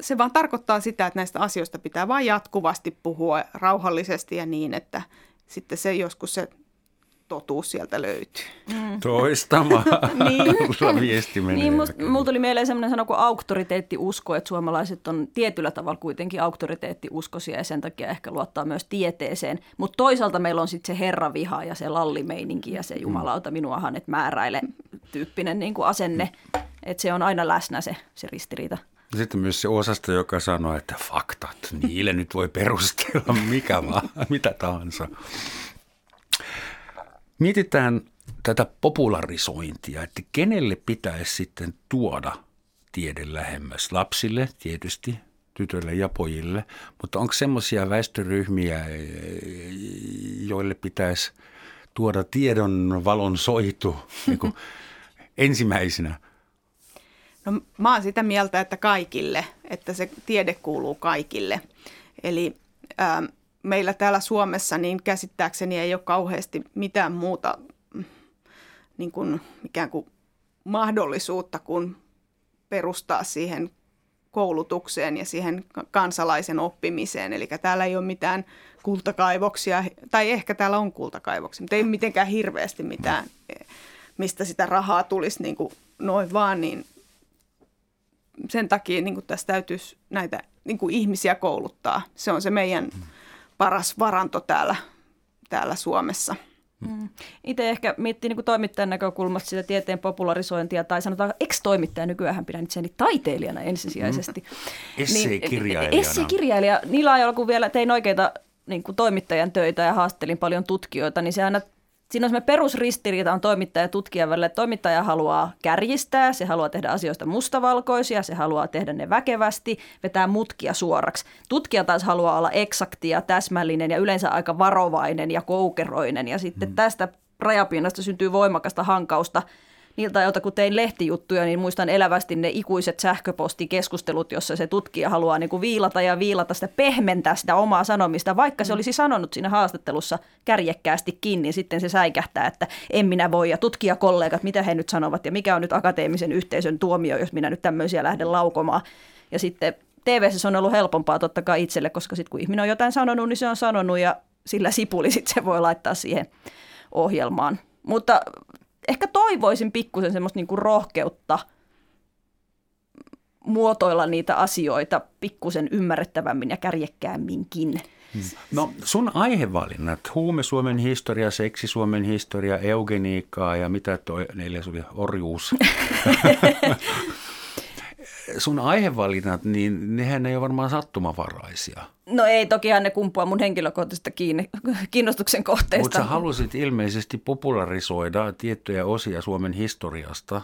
se vaan tarkoittaa sitä, että näistä asioista pitää vain jatkuvasti puhua rauhallisesti ja niin, että sitten se joskus se totuus sieltä löytyy. Mm. Toistamaan. Niin. Niin, must, mulla tuli mieleen sellainen sana kuin auktoriteettiusko, että suomalaiset on tietyllä tavalla kuitenkin auktoriteettiuskoisia ja sen takia ehkä luottaa myös tieteeseen. Mutta toisaalta meillä on sitten se herraviha ja se lallimeininki ja se jumalauta minuahan, että määräile tyyppinen niin kuin asenne, että se on aina läsnä se, se ristiriita. Sitten myös se osasto, joka sanoo, että faktat, niille nyt voi perustella mikä vaan, mitä tahansa. Mietitään tätä popularisointia, että kenelle pitäisi sitten tuoda tiede lähemmäs. Lapsille tietysti, tytöille ja pojille, mutta onko semmoisia väestöryhmiä, joille pitäisi tuoda tiedon valon soitu niin kuin ensimmäisenä? No, mä oon sitä mieltä, että kaikille, että se tiede kuuluu kaikille. Eli ää, meillä täällä Suomessa niin käsittääkseni ei ole kauheasti mitään muuta niin kuin, ikään kuin mahdollisuutta kuin perustaa siihen koulutukseen ja siihen kansalaisen oppimiseen. Eli täällä ei ole mitään kultakaivoksia, tai ehkä täällä on kultakaivoksia, mutta ei mitenkään hirveästi mitään, mistä sitä rahaa tulisi niin kuin noin vaan niin. Sen takia niin kuin tässä täytyisi näitä niin kuin ihmisiä kouluttaa. Se on se meidän paras varanto täällä, täällä Suomessa. Mm. Itse ehkä miettii niin kuin toimittajan näkökulmasta sitä tieteen popularisointia, tai sanotaan ex-toimittaja, nykyäänhän pidän itseäni taiteilijana ensisijaisesti. Mm. Esseekirjailijana. Esseekirjailija. Niillä ajoilla, kun vielä tein oikeita niin kuin toimittajan töitä ja haastelin paljon tutkijoita, niin se aina... Siinä on semmoinen perusristiriita on toimittaja ja tutkijan välillä. Toimittaja haluaa kärjistää, se haluaa tehdä asioista mustavalkoisia, se haluaa tehdä ne väkevästi, vetää mutkia suoraksi. Tutkija taas haluaa olla eksakti ja täsmällinen ja yleensä aika varovainen ja koukeroinen. Ja sitten mm. tästä rajapinnasta syntyy voimakasta hankausta. Niiltä ajalta, kun tein lehtijuttuja, niin muistan elävästi ne ikuiset sähköpostikeskustelut, jossa se tutkija haluaa niin kuin viilata ja viilata sitä, pehmentää sitä omaa sanomista. Vaikka se olisi sanonut siinä haastattelussa kärjekkäästikin, niin sitten se säikähtää, että en minä voi ja tutkijakollegat, mitä he nyt sanovat ja mikä on nyt akateemisen yhteisön tuomio, jos minä nyt tämmöisiä lähden laukomaan. Ja sitten T V:ssä se on ollut helpompaa totta kai itselle, koska sitten kun ihminen on jotain sanonut, niin se on sanonut ja sillä sipuli sitten se voi laittaa siihen ohjelmaan. Mutta... ehkä toivoisin pikkusen semmoista niin kuin rohkeutta muotoilla niitä asioita pikkusen ymmärrettävämmin ja kärjekkäämminkin. No sun aihevalinnat, Huume Suomen historia, Seksi Suomen historia, eugeniikkaa ja mitä toi neljäs oli, orjuus. Sun aihevalinnat, niin nehän ei ole varmaan sattumavaraisia. No ei, tokihan ne kumpuaa mun henkilökohtaisesta kiinnostuksen kohteesta. Mutta sä halusit ilmeisesti popularisoida tiettyjä osia Suomen historiasta.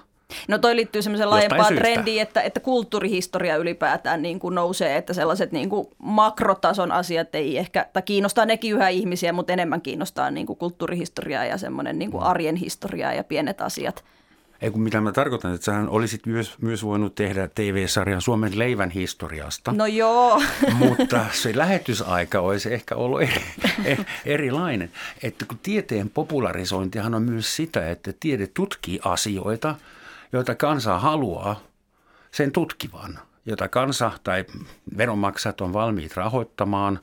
No toi liittyy semmoiseen laajempaan trendiin, että, että kulttuurihistoria ylipäätään niin kuin nousee, että sellaiset niin kuin makrotason asiat ei ehkä, tai kiinnostaa nekin yhä ihmisiä, mutta enemmän kiinnostaa niin kuin kulttuurihistoriaa ja semmoinen niin kuin arjen historiaa ja pienet asiat. Ei kun mitä mä tarkoitan, että sähän olisit myös, myös voinut tehdä T V-sarjan Suomen leivän historiasta. No joo. Mutta se lähetysaika olisi ehkä ollut eri, erilainen. Että kun tieteen popularisointihan on myös sitä, että tiede tutkii asioita, joita kansa haluaa sen tutkivan, jota kansa tai veronmaksajat on valmiit rahoittamaan.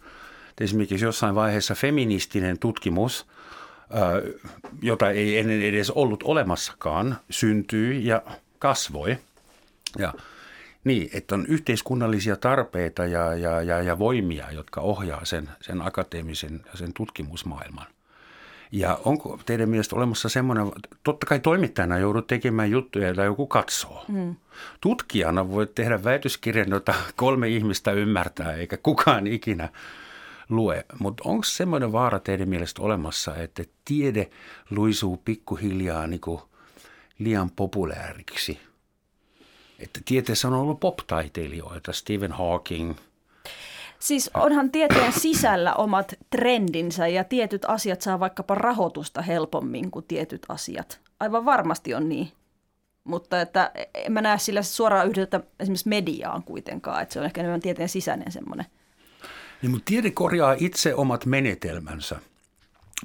Esimerkiksi jossain vaiheessa feministinen tutkimus, jota ei ennen edes ollut olemassakaan, syntyi ja kasvoi. Ja niin, että on yhteiskunnallisia tarpeita ja, ja, ja, ja voimia, jotka ohjaa sen, sen akateemisen ja sen tutkimusmaailman. Ja onko teidän mielestä olemassa semmoinen, totta kai toimittajana joudut tekemään juttuja, joita joku katsoo. Mm. Tutkijana voit tehdä väitöskirjan, jota kolme ihmistä ymmärtää eikä kukaan ikinä lue. Mutta onko semmoinen vaara teidän mielestä olemassa, että tiede luisuu pikkuhiljaa niinku liian populaariksi? Että tieteessä on ollut pop-taiteilijoita, Stephen Hawking. Siis onhan tieteen sisällä omat trendinsä ja tietyt asiat saa vaikkapa rahoitusta helpommin kuin tietyt asiat. Aivan varmasti on niin, mutta että en mä näe sillä suoraan yhdeltä esimerkiksi mediaan kuitenkaan, että se on ehkä enemmän tieteen sisäinen semmoinen. Niin, mutta tiede korjaa itse omat menetelmänsä,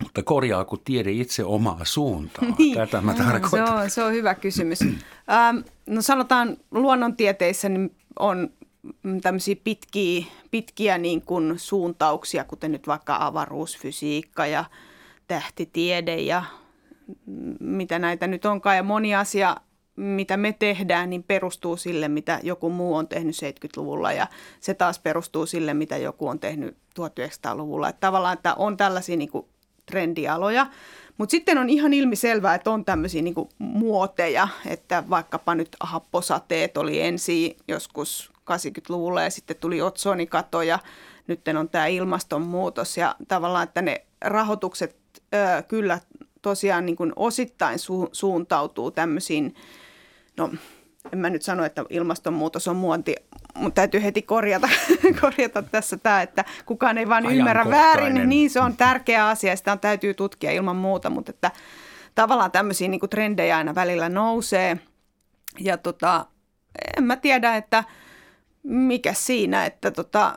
mutta korjaako tiede itse omaa suuntaan? Tätä mä tarkoitan. Se on, se on hyvä kysymys. ähm, no sanotaan luonnontieteissä niin on tämmöisiä pitkiä, pitkiä niin kuin suuntauksia, kuten nyt vaikka avaruusfysiikka ja tähtitiede ja mitä näitä nyt onkaan. Ja moni asia, mitä me tehdään, niin perustuu sille, mitä joku muu on tehnyt seitsemänkymmentäluvulla ja se taas perustuu sille, mitä joku on tehnyt tuhatyhdeksänsataaluvulla. Että tavallaan että on tällaisia niin kuin trendialoja, mutta sitten on ihan ilmiselvää, että on tämmöisiä niin kuin muoteja, että vaikkapa nyt happosateet oli ensin joskus kahdeksankymmentäluvulla ja sitten tuli otsoonikato ja nyt on tämä ilmastonmuutos ja tavallaan, että ne rahoitukset ö, kyllä tosiaan niin kuin osittain su- suuntautuu tämmöisiin, no en mä nyt sano, että ilmastonmuutos on muonti, mutta täytyy heti korjata, korjata tässä tämä, että kukaan ei vaan ymmärrä väärin, niin se on tärkeä asia ja sitä on, täytyy tutkia ilman muuta, mutta että tavallaan tämmöisiä niin kuin trendejä aina välillä nousee ja tota, en mä tiedä, että mikä siinä, että tota,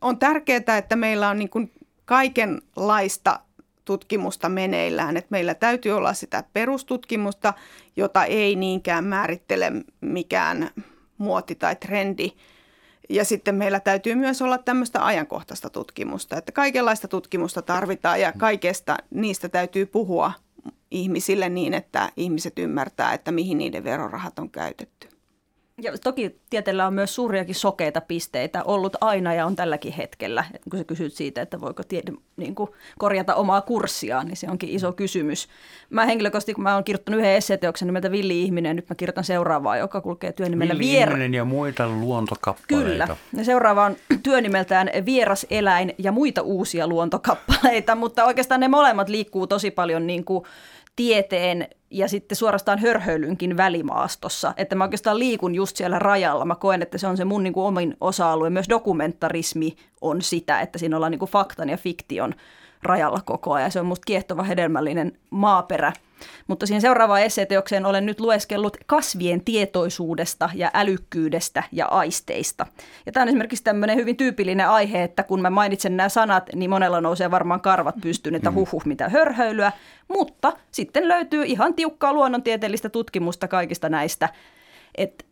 on tärkeää, että meillä on niin kuin kaikenlaista tutkimusta meneillään, että meillä täytyy olla sitä perustutkimusta, jota ei niinkään määrittele mikään muoti tai trendi. Ja sitten meillä täytyy myös olla tämmöistä ajankohtaista tutkimusta, että kaikenlaista tutkimusta tarvitaan ja kaikesta niistä täytyy puhua ihmisille niin, että ihmiset ymmärtää, että mihin niiden verorahat on käytetty. Ja toki tieteellä on myös suuriakin sokeita pisteitä ollut aina ja on tälläkin hetkellä. Et kun sä kysyt siitä, että voiko tiede, niin kuin korjata omaa kurssiaan, niin se onkin iso kysymys. Mä henkilökohtaisesti, kun mä oon kirjoittanut yhden esseeteoksen nimeltä Villi-ihminen, nyt mä kirjoitan seuraavaa, joka kulkee työnimellä Vier... Villi-ihminen ja muita luontokappaleita. Kyllä. Ja seuraava on työnimeltään Vieras eläin ja muita uusia luontokappaleita, mutta oikeastaan ne molemmat liikkuu tosi paljon niin kuin tieteen ja sitten suorastaan hörhöilynkin välimaastossa. Että mä oikeastaan liikun just siellä rajalla. Mä koen, että se on se mun niin kuin omin osa-alue. Myös dokumentarismi on sitä, että siinä ollaan niin kuin faktan ja fiktion rajalla koko ajan. Se on musta kiehtova, hedelmällinen maaperä. Mutta siihen seuraavaan esseeteokseen olen nyt lueskellut kasvien tietoisuudesta ja älykkyydestä ja aisteista. Ja tämä on esimerkiksi tämmöinen hyvin tyypillinen aihe, että kun mä mainitsen nämä sanat, niin monella nousee varmaan karvat pystyyn, että huhhuh, mitä hörhöilyä. Mutta sitten löytyy ihan tiukkaa luonnontieteellistä tutkimusta kaikista näistä. Et,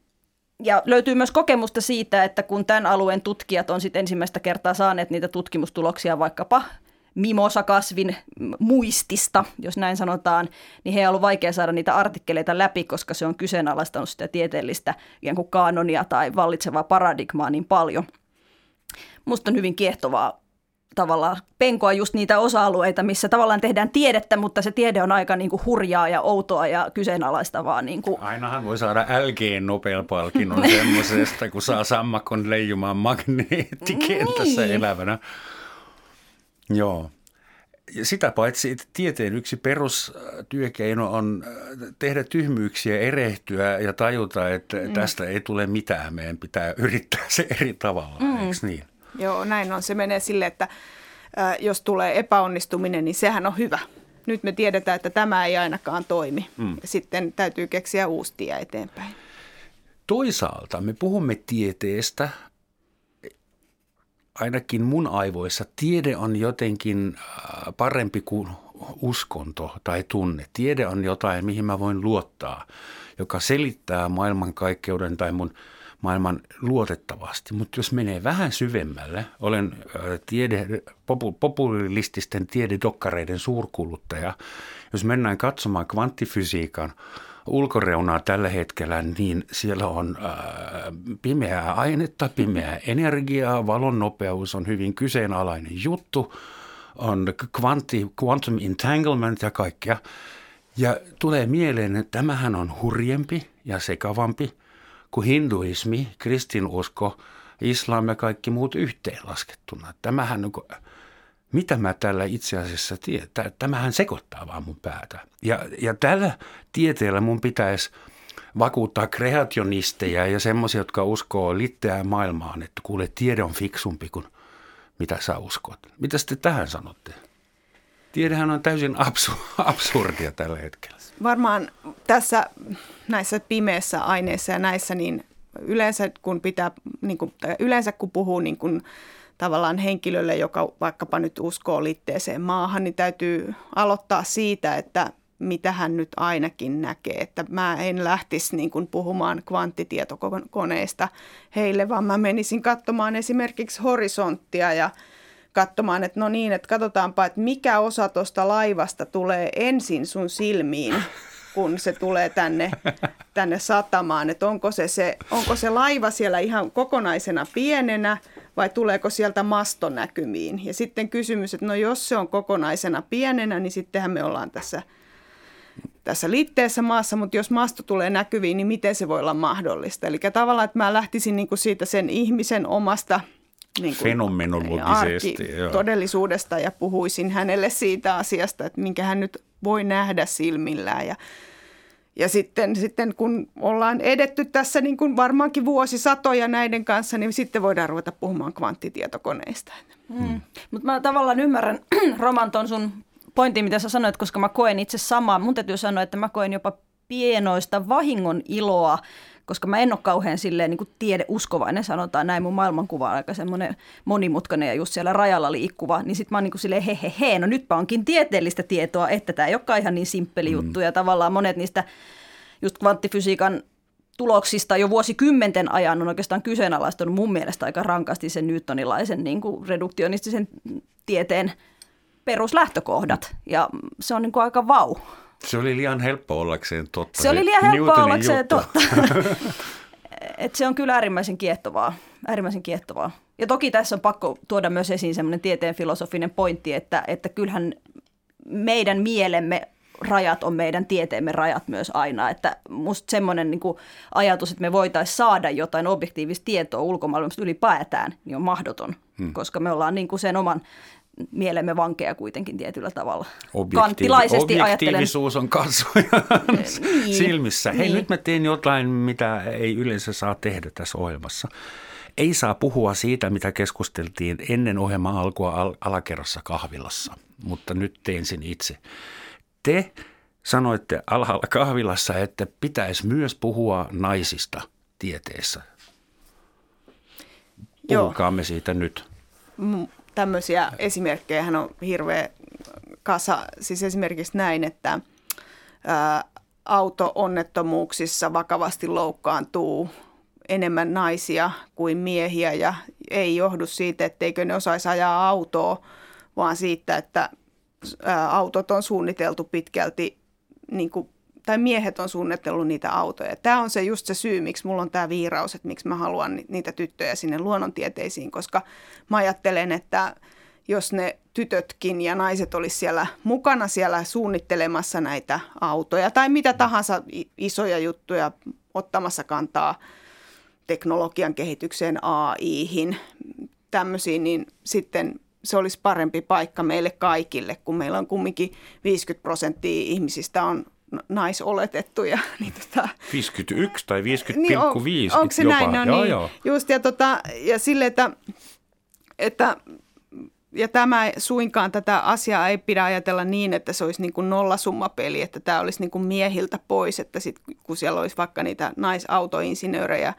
ja löytyy myös kokemusta siitä, että kun tämän alueen tutkijat on sitten ensimmäistä kertaa saaneet niitä tutkimustuloksia vaikkapa mimosakasvin muistista, jos näin sanotaan, niin he on ollut vaikea saada niitä artikkeleita läpi, koska se on kyseenalaistanut sitä tieteellistä ikään kuin kaanonia tai vallitsevaa paradigmaa niin paljon. Musta on hyvin kiehtovaa tavallaan penkoa just niitä osa-alueita, missä tavallaan tehdään tiedettä, mutta se tiede on aika niin kuin hurjaa ja outoa ja kyseenalaistavaa. Niin kuin. Ainahan voi saada L G:n Nobel-palkinnon semmoisesta, kun saa sammakon leijumaan magneettikentässä niin elävänä. Joo. Sitä paitsi tieteen yksi perustyökeino on tehdä tyhmyyksiä, erehtyä ja tajuta, että mm. tästä ei tule mitään. Meidän pitää yrittää se eri tavalla, mm. eikö niin? Joo, näin on. Se menee sille, että ä, jos tulee epäonnistuminen, niin sehän on hyvä. Nyt me tiedetään, että tämä ei ainakaan toimi. Mm. Sitten täytyy keksiä uusi tie eteenpäin. Toisaalta me puhumme tieteestä. Ainakin mun aivoissa tiede on jotenkin parempi kuin uskonto tai tunne. Tiede on jotain, mihin mä voin luottaa, joka selittää maailmankaikkeuden tai mun maailman luotettavasti. Mutta jos menee vähän syvemmälle, olen tiede, populististen tiededokkareiden suurkuluttaja. Jos mennään katsomaan kvanttifysiikan ulkoreunaa tällä hetkellä, niin siellä on äh, pimeää ainetta, pimeää energiaa, valon nopeus on hyvin kyseenalainen juttu, on kvantti, quantum entanglement ja kaikkea. Ja tulee mieleen, että tämähän on hurjempi ja sekavampi kuin hinduismi, kristinusko, islam ja kaikki muut yhteenlaskettuna. Tämähän on kuin, mitä mä tällä itse asiassa tiedän? Tämähän sekoittaa vaan mun päätä. Ja, ja tällä tieteellä mun pitäisi vakuuttaa kreationisteja ja semmoisia, jotka uskoo litteään maailmaan, että kuule, tiede on fiksumpi kuin mitä sä uskot. Mitä te tähän sanotte? Tiedehän on täysin absurdia tällä hetkellä. Varmaan tässä näissä pimeissä aineissa ja näissä, niin yleensä kun, pitää, niin kun, yleensä kun puhuu niin kun tavallaan henkilölle, joka vaikkapa nyt uskoo liitteeseen maahan, niin täytyy aloittaa siitä, että mitä hän nyt ainakin näkee. Että mä en lähtisi niin kuin puhumaan kvanttitietokoneista heille, vaan mä menisin katsomaan esimerkiksi horisonttia ja katsomaan, että no niin, että katsotaanpa, että mikä osa tuosta laivasta tulee ensin sun silmiin, kun se tulee tänne, tänne satamaan. Että onko se, se, onko se laiva siellä ihan kokonaisena pienenä vai tuleeko sieltä mastonäkymiin? Ja sitten kysymys, että no jos se on kokonaisena pienenä, niin sittenhän me ollaan tässä, tässä liitteessä maassa, mutta jos masto tulee näkyviin, niin miten se voi olla mahdollista? Eli tavallaan, että mä lähtisin niin kuin siitä sen ihmisen omasta niin kuin fenomenologisesti todellisuudesta ja puhuisin hänelle siitä asiasta, että minkä hän nyt voi nähdä silmillään. Ja, ja sitten, sitten kun ollaan edetty tässä niin kuin varmaankin vuosisatoja näiden kanssa, niin sitten voidaan ruveta puhumaan kvanttitietokoneista. Mm. Mm. Mutta mä tavallaan ymmärrän, Roman, ton sun pointin, mitä sä sanoit, koska mä koen itse samaa. Mun täytyy sanoa, että mä koen jopa pienoista vahingon iloa, koska mä en ole kauhean silleen niin kuin tiedeuskovainen, sanotaan näin, mun maailmankuva on aika semmoinen monimutkainen ja just siellä rajalla liikkuva, niin sit mä oon niin kuin silleen he he he, no nytpä onkin tieteellistä tietoa, että tää ei olekaan ihan niin simppeli juttu, mm. ja tavallaan monet niistä just kvanttifysiikan tuloksista jo vuosikymmenten ajan on oikeastaan kyseenalaistanut mun mielestä aika rankasti sen newtonilaisen niin kuin reduktionistisen tieteen peruslähtökohdat, ja se on niin kuin aika vau. Se oli liian helppo ollakseen totta. Se oli liian helppo Newtonin ollakseen juttu. totta. Et se on kyllä äärimmäisen kiehtovaa. äärimmäisen kiehtovaa. Ja toki tässä on pakko tuoda myös esiin semmoinen tieteen filosofinen pointti, että, että kyllähän meidän mielemme rajat on meidän tieteemme rajat myös aina. Että musta semmoinen niin kuin ajatus, että me voitaisiin saada jotain objektiivista tietoa ulkomaailmasta ylipäätään, niin on mahdoton, hmm. koska me ollaan niin kuin sen oman mielemme vankeja kuitenkin tietyllä tavalla. Objektiivisesti Objektiivisuus ajattelen. On katsojan niin, silmissä. Hei, niin. Nyt mä teen jotain, mitä ei yleensä saa tehdä tässä ohjelmassa. Ei saa puhua siitä, mitä keskusteltiin ennen ohjelman alkua al- alakerrassa kahvilassa, mutta nyt teen sen itse. Te sanoitte alhaalla kahvilassa, että pitäisi myös puhua naisista tieteessä. Puhukaamme siitä nyt. Mm. Tämmöisiä esimerkkejä hän on hirveä kasa, siis esimerkiksi näin, että ää, auto-onnettomuuksissa vakavasti loukkaantuu enemmän naisia kuin miehiä ja ei johdu siitä, etteikö ne osaisi ajaa autoa, vaan siitä, että autot on suunniteltu pitkälti, niin kuin, tai miehet on suunnitellut niitä autoja. Tämä on se just se syy, miksi mulla on tämä viiraus, että miksi mä haluan niitä tyttöjä sinne luonnontieteisiin, koska mä ajattelen, että jos ne tytötkin ja naiset olisi siellä mukana siellä suunnittelemassa näitä autoja tai mitä tahansa isoja juttuja, ottamassa kantaa teknologian kehitykseen, A I:hin, tämmöisiin, niin sitten se olisi parempi paikka meille kaikille, kun meillä on kumminkin viisikymmentä prosenttia ihmisistä on naisoletettuja. Niin tota, viisikymmentäyksi tai viisikymmentä pilkku viisi niin on, jopa. Onko se näin? No, joo, niin, joo. Just, ja, tota, ja sille, että... että ja tämä suinkaan tätä asiaa ei pidä ajatella niin, että se olisi niin kuin nollasummapeli, että tämä olisi niin kuin miehiltä pois, että sit, kun siellä olisi vaikka niitä naisautoinsinöörejä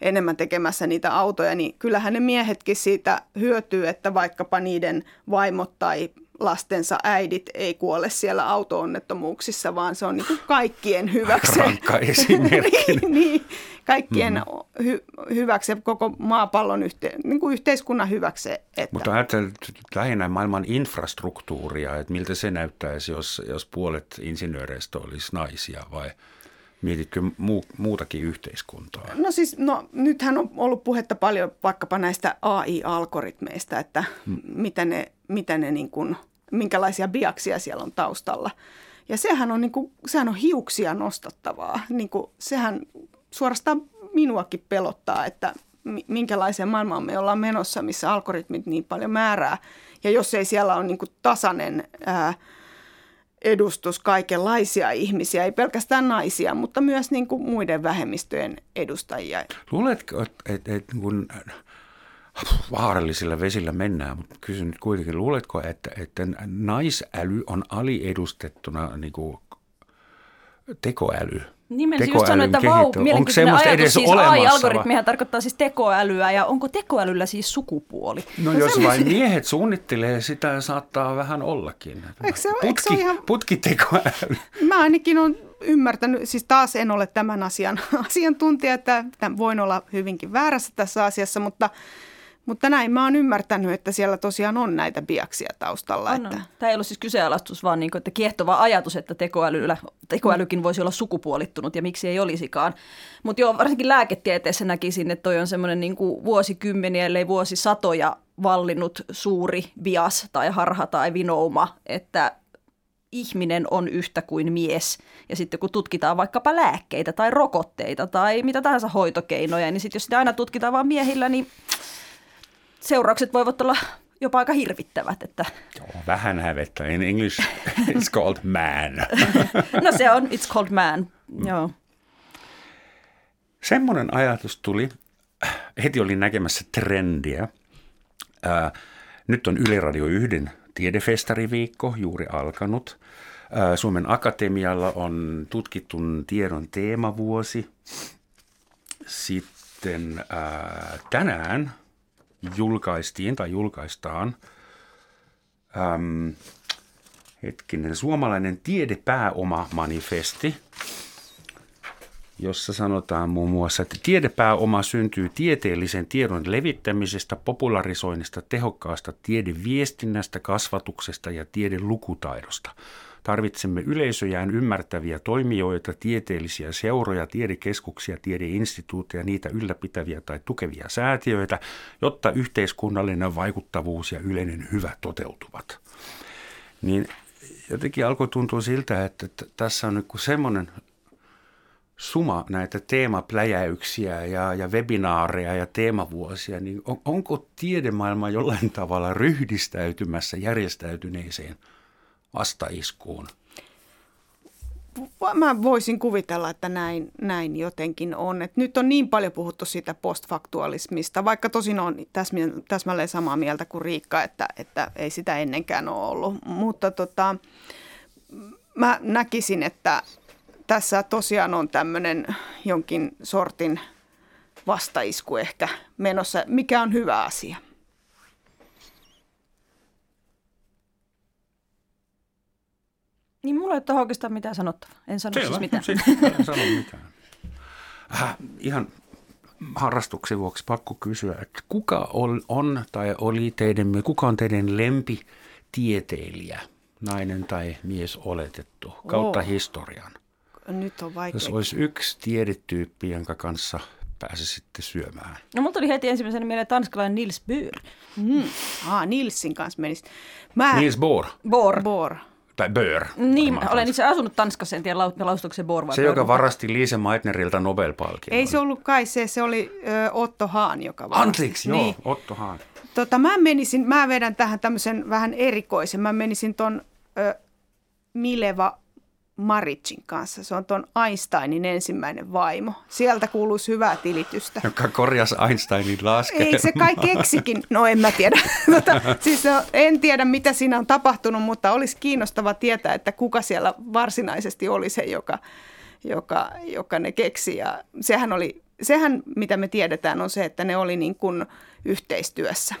enemmän tekemässä niitä autoja, niin kyllähän ne miehetkin siitä hyötyy, että vaikkapa niiden vaimot tai lastensa äidit ei kuole siellä auto-onnettomuuksissa, vaan se on niin kuin kaikkien hyväksi. Rankka esimerkki. niin, niin, kaikkien mm-hmm. hy- hyväksi, koko maapallon yhte- niin kuin yhteiskunnan hyväksi. Että. Mutta ajatellaan lähinnä maailman infrastruktuuria, että miltä se näyttäisi, jos, jos puolet insinööreistä olisi naisia vai... Mietitkö muu, muutakin yhteiskuntaa? No siis, no nythän on ollut puhetta paljon vaikkapa näistä A I-algoritmeista, että hmm. mitä ne, mitä ne niin kuin, minkälaisia biaksia siellä on taustalla. Ja sehän on, niin kuin, sehän on hiuksia nostattavaa. Niin kuin, sehän suorastaan minuakin pelottaa, että minkälaiseen maailmaan me ollaan menossa, missä algoritmit niin paljon määrää. Ja jos ei siellä ole niin kuin tasainen... Ää, edustus kaikenlaisia ihmisiä, ei pelkästään naisia, mutta myös niin kuin muiden vähemmistöjen edustajia. Luuletko, että et, et, kun vaarallisilla vesillä mennään, mutta kysyn nyt kuitenkin, luuletko, että, että naisäly on aliedustettuna niin kuin tekoäly? Nimenomaan just sanoin, että vau, mielenkiintoinen ajatus, siis A I-algoritmihan tarkoittaa siis tekoälyä, ja onko tekoälyllä siis sukupuoli? No, no jos vain miehet suunnittelee, sitä saattaa vähän ollakin. Eikö se, putki, eikö se ihan... putkitekoäly. Mä ainakin olen ymmärtänyt, siis taas en ole tämän asian asiantuntija, että voin olla hyvinkin väärässä tässä asiassa, mutta... Mutta näin mä oon ymmärtänyt, että siellä tosiaan on näitä biaksia taustalla. On, että... Tämä ei ole siis kyseenalaistus, vaan niin kuin, että kiehtova ajatus, että tekoälyllä, tekoälykin voisi olla sukupuolittunut ja miksi ei olisikaan. Mutta joo, varsinkin lääketieteessä näkisin, että toi on semmoinen niin kuin vuosikymmeniä, ellei vuosisatoja vallinnut suuri bias tai harha tai vinouma, että ihminen on yhtä kuin mies. Ja sitten kun tutkitaan vaikkapa lääkkeitä tai rokotteita tai mitä tahansa hoitokeinoja, niin sitten jos sitä aina tutkitaan vaan miehillä, niin... Seuraukset voivat olla jopa aika hirvittävät. Että... Joo, vähän hävettä. In English it's called man. No se on, it's called man, mm. joo. Semmoinen ajatus tuli, heti olin näkemässä trendiä. Äh, nyt on Yleisradio yhden tiedefestariviikko juuri alkanut. Äh, Suomen Akatemialla on tutkitun tiedon teemavuosi. Sitten äh, tänään... julkaistiin tai julkaistaan äm, hetkinen, suomalainen tiedepääoma-manifesti, jossa sanotaan muun muassa, että tiedepääoma syntyy tieteellisen tiedon levittämisestä, popularisoinnista, tehokkaasta tiedeviestinnästä, kasvatuksesta ja tiedelukutaidosta. Tarvitsemme yleisöjään ymmärtäviä toimijoita, tieteellisiä seuroja, tiedekeskuksia, tiedeinstituutteja, niitä ylläpitäviä tai tukevia säätiöitä, jotta yhteiskunnallinen vaikuttavuus ja yleinen hyvä toteutuvat. Niin jotenkin alkoi tuntua siltä, että tässä on semmoinen suma näitä teemapläjäyksiä ja, ja webinaareja ja teemavuosia, niin on, onko tiedemaailma jollain tavalla ryhdistäytymässä järjestäytyneeseen vastaiskuun? Mä voisin kuvitella, että näin, näin jotenkin on. Et nyt on niin paljon puhuttu siitä postfaktualismista, vaikka tosin on täsmälleen samaa mieltä kuin Riikka, että, että ei sitä ennenkään ole ollut. Mutta tota, mä näkisin, että tässä tosiaan on tämmöinen jonkin sortin vastaisku ehkä menossa, mikä on hyvä asia. Niin mulla ei ole oikeastaan mitään sanottavaa. En sano siis mitään. Siis, en sano mitään. Äh, ihan harrastuksen vuoksi pakko kysyä, että kuka on, on tai oli teidän, kuka on teidän lempi tieteilijä, nainen tai mies oletettu, kautta oh. historian. Nyt on vaikea. Jos olisi yksi tiedetyyppi, jonka kanssa pääsi sitten syömään. No mulla tuli heti ensimmäisenä mieleen tanskalainen Niels Bohr. Mm. Ah, Nielsin kanssa menisi. Mä... Niels Bohr. Bohr. Bohr. Tai Bohr. Niin, olen tanska. Itse asunut Tanskassa, en tiedä lausutuko se Bohr vai Se, Bohr, joka mutta... varasti Liise Meitneriltä Nobel-palkinnon. Ei se ollut kai se, se oli ö, Otto Haan, joka varasti. Anteeksi, joo, niin. Otto Haan. Tota, mä menisin, mä vedän tähän tämmöisen vähän erikoisen, mä menisin ton ö, Mileva Maricin kanssa. Se on tuon Einsteinin ensimmäinen vaimo. Sieltä kuuluisi hyvää tilitystä. Joka korjasi Einsteinin laskelmaa. Ei se kai keksikin. No en mä tiedä. Tota, siis en tiedä, mitä siinä on tapahtunut, mutta olisi kiinnostava tietää, että kuka siellä varsinaisesti oli se, joka, joka, joka ne keksi. Ja sehän, oli, sehän, mitä me tiedetään, on se, että ne oli niin kuin yhteistyössä.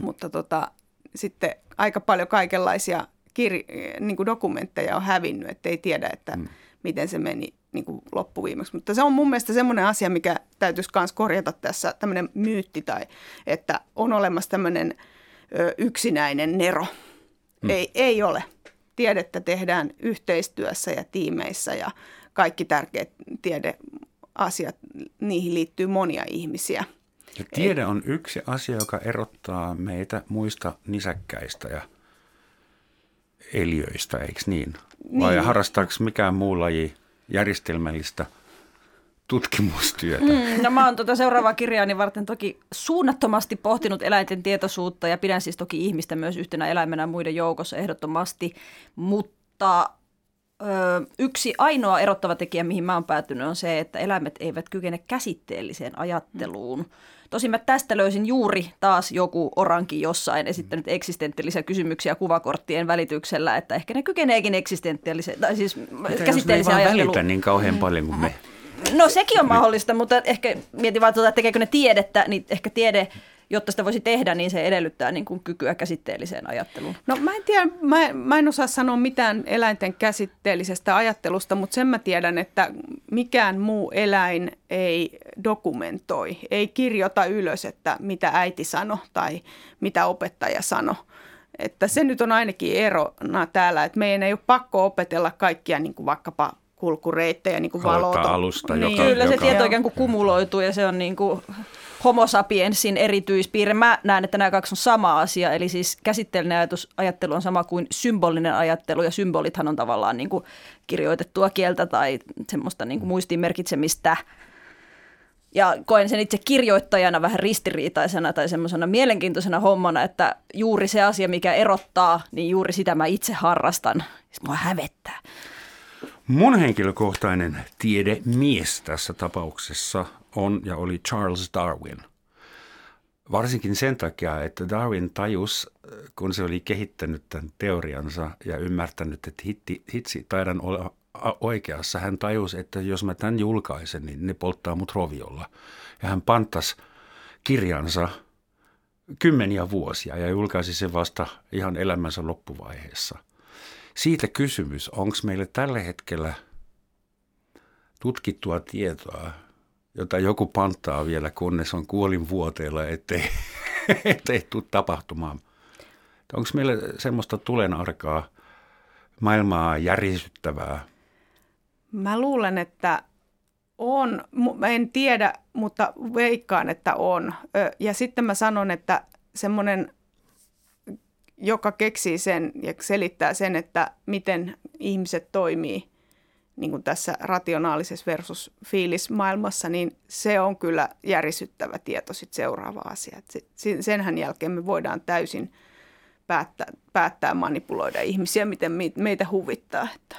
Mutta tota, sitten aika paljon kaikenlaisia... Kir- niin kuin dokumentteja on hävinnyt, ettei tiedä, että mm. miten se meni niin kuin loppuviimeksi. Mutta se on mun mielestä semmoinen asia, mikä täytyisi myös korjata tässä, tämmöinen myytti, tai että on olemassa tämmöinen ö, yksinäinen nero. Mm. Ei, ei ole. Tiedettä tehdään yhteistyössä ja tiimeissä, ja kaikki tärkeät tiedeasiat, niihin liittyy monia ihmisiä. Ja tiede ei. On yksi asia, joka erottaa meitä muista nisäkkäistä ja eliöistä, eikö niin? Vai niin. Harrastaako mikään muu laji järjestelmällistä tutkimustyötä? Mm, no mä oon tuota seuraavaa kirjaani varten toki suunnattomasti pohtinut eläinten tietoisuutta ja pidän siis toki ihmistä myös yhtenä eläimenä muiden joukossa ehdottomasti, mutta ö, yksi ainoa erottava tekijä, mihin mä oon päätynyt, on se, että eläimet eivät kykene käsitteelliseen ajatteluun. Tosin mä tästä löysin juuri taas joku oranki jossain esittänyt eksistentiaalisia kysymyksiä kuvakorttien välityksellä, että ehkä ne kykeneekin eksistentiaaliseen, tai siis käsitteelliseen ajatteluun. Ei välitä niin kauhean paljon kuin me. No sekin on mahdollista, mutta ehkä mietin vaan, että tekeekö ne tiedettä, niin ehkä tiede, jotta sitä voisi tehdä, niin se edellyttää niin kuin kykyä käsitteelliseen ajatteluun. No mä en tiedä, mä en, mä en osaa sanoa mitään eläinten käsitteellisestä ajattelusta, mutta sen mä tiedän, että mikään muu eläin ei dokumentoi, ei kirjoita ylös, että mitä äiti sanoi tai mitä opettaja sanoi. Että se nyt on ainakin erona täällä, että meidän ei ole pakko opetella kaikkia niin kuin vaikkapa kulkureittejä, niin kuin valota. Alusta, niin, joka, kyllä joka... se tieto ikään kuin kumuloituu ja se on niin kuin... Homo sapiensin erityispiirre. Mä näen, että nämä kaksi on sama asia, eli siis käsitteellinen ajattelu on sama kuin symbolinen ajattelu, ja symbolithan on tavallaan niin kuin kirjoitettua kieltä tai semmoista niin kuin muistiin merkitsemistä. Ja koen sen itse kirjoittajana vähän ristiriitaisena tai semmoisena mielenkiintoisena hommana, että juuri se asia, mikä erottaa, niin juuri sitä mä itse harrastan. Mua hävettää. Mun henkilökohtainen tiedemies tässä tapauksessa on ja oli Charles Darwin. Varsinkin sen takia, että Darwin tajusi, kun se oli kehittänyt tämän teoriansa ja ymmärtänyt, että hitti, hitsi taidan olla oikeassa, hän tajusi, että jos mä tämän julkaisen, niin ne polttaa mut roviolla. Ja hän panttasi kirjansa kymmeniä vuosia ja julkaisi sen vasta ihan elämänsä loppuvaiheessa. Siitä kysymys, onko meillä tällä hetkellä tutkittua tietoa, jota joku panttaa vielä, kunnes on kuolinvuoteella, ettei, ettei tule tapahtumaan. Onko meillä semmoista tulenarkaa, maailmaa järisyttävää? Mä luulen, että on. Mä en tiedä, mutta veikkaan, että on. Ja sitten mä sanon, että semmoinen, joka keksii sen ja selittää sen, että miten ihmiset toimii, niin kuin tässä rationaalisessa versus fiilismaailmassa, niin se on kyllä järisyttävä tieto sitten seuraava asia. Et senhän jälkeen me voidaan täysin päättää, päättää manipuloida ihmisiä, miten meitä huvittaa. Että.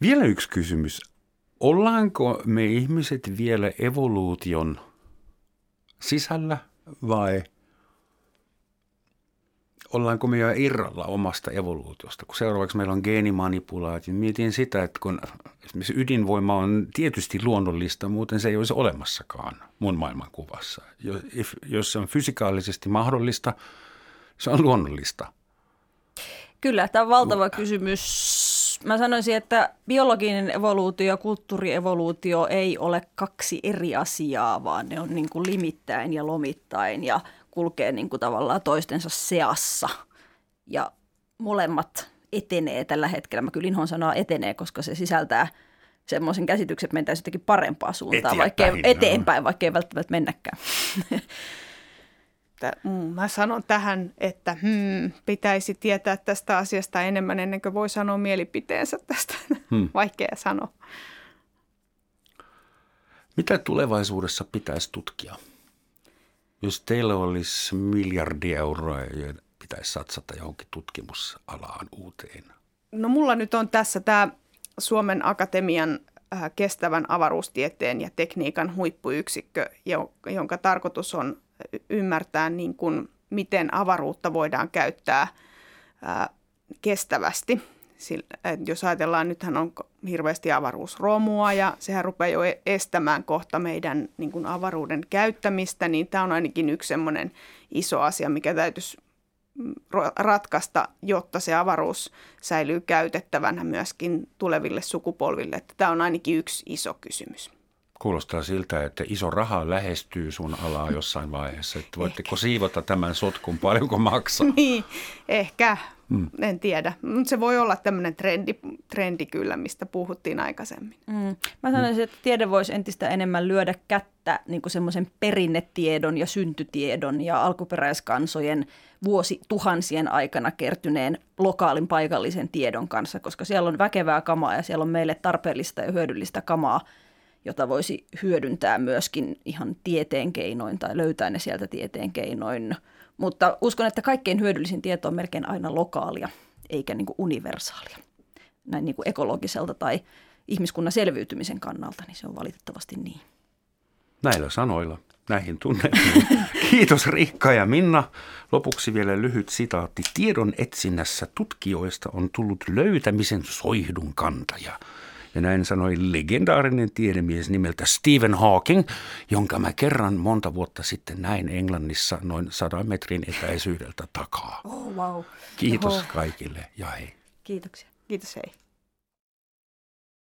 Vielä yksi kysymys. Ollaanko me ihmiset vielä evoluution sisällä vai ollaanko me jo irralla omasta evoluutiosta, kun seuraavaksi meillä on geenimanipulaatio. Mietin sitä, että kun esimerkiksi ydinvoima on tietysti luonnollista, muuten se ei olisi olemassakaan mun maailmankuvassa. Jos se on fysikaalisesti mahdollista, se on luonnollista. Kyllä, tämä on valtava kysymys. Mä sanoisin, että biologinen evoluutio ja kulttuurievoluutio ei ole kaksi eri asiaa, vaan ne on niin kuin limittäin ja lomittain ja kulkee niin kuin tavallaan toistensa seassa ja molemmat etenee tällä hetkellä. Mä kyllä inhoan sanaa etenee, koska se sisältää semmoisen käsityksen, että mentäisiin jotenkin parempaa suuntaan, vaikka eteenpäin, vaikka ei välttämättä mennäkään. Mä sanon tähän, että hmm, pitäisi tietää tästä asiasta enemmän ennen kuin voi sanoa mielipiteensä tästä. Hmm. Vaikea sanoa. Mitä tulevaisuudessa pitäisi tutkia? Jos teillä olisi miljardia euroa ja pitäisi satsata johonkin tutkimusalaan uuteen. No mulla nyt on tässä tämä Suomen Akatemian kestävän avaruustieteen ja tekniikan huippuyksikkö, jonka tarkoitus on ymmärtää, niin kuin, miten avaruutta voidaan käyttää ää, kestävästi. Sillä, jos ajatellaan, nythän on hirveästi avaruusromua ja sehän rupeaa jo estämään kohta meidän niin kuin, avaruuden käyttämistä, niin tämä on ainakin yksi semmoinen iso asia, mikä täytyisi ratkaista, jotta se avaruus säilyy käytettävänä myöskin tuleville sukupolville. Tämä on ainakin yksi iso kysymys. Kuulostaa siltä, että iso raha lähestyy sun alaa jossain vaiheessa. Että voitteko ehkä siivota tämän sotkun, paljonko maksaa? Niin, ehkä. Mm. En tiedä. Se voi olla tämmöinen trendi, trendi kyllä, mistä puhuttiin aikaisemmin. Mm. Mä sanoisin, mm. että tiede voisi entistä enemmän lyödä kättä niin kuin semmoisen perinnetiedon ja syntytiedon ja alkuperäiskansojen vuosituhansien aikana kertyneen lokaalin paikallisen tiedon kanssa, koska siellä on väkevää kamaa ja siellä on meille tarpeellista ja hyödyllistä kamaa, jota voisi hyödyntää myöskin ihan tieteen keinoin tai löytää ne sieltä tieteen keinoin. Mutta uskon, että kaikkein hyödyllisin tieto on melkein aina lokaalia, eikä niin kuin universaalia. Näin niin kuin ekologiselta tai ihmiskunnan selviytymisen kannalta, niin se on valitettavasti niin. Näillä sanoilla, näihin tunnelmiin. Kiitos Riikka ja Minna. Lopuksi vielä lyhyt sitaatti. Tiedon etsinnässä tutkijoista on tullut löytämisen soihdun kantaja. Ja näin sanoi legendaarinen tiedemies nimeltä Stephen Hawking, jonka mä kerran monta vuotta sitten näin Englannissa noin sadan metrin etäisyydeltä takaa. Oh, wow. Kiitos Oho. Kaikille ja hei. Kiitoksia. Kiitos hei.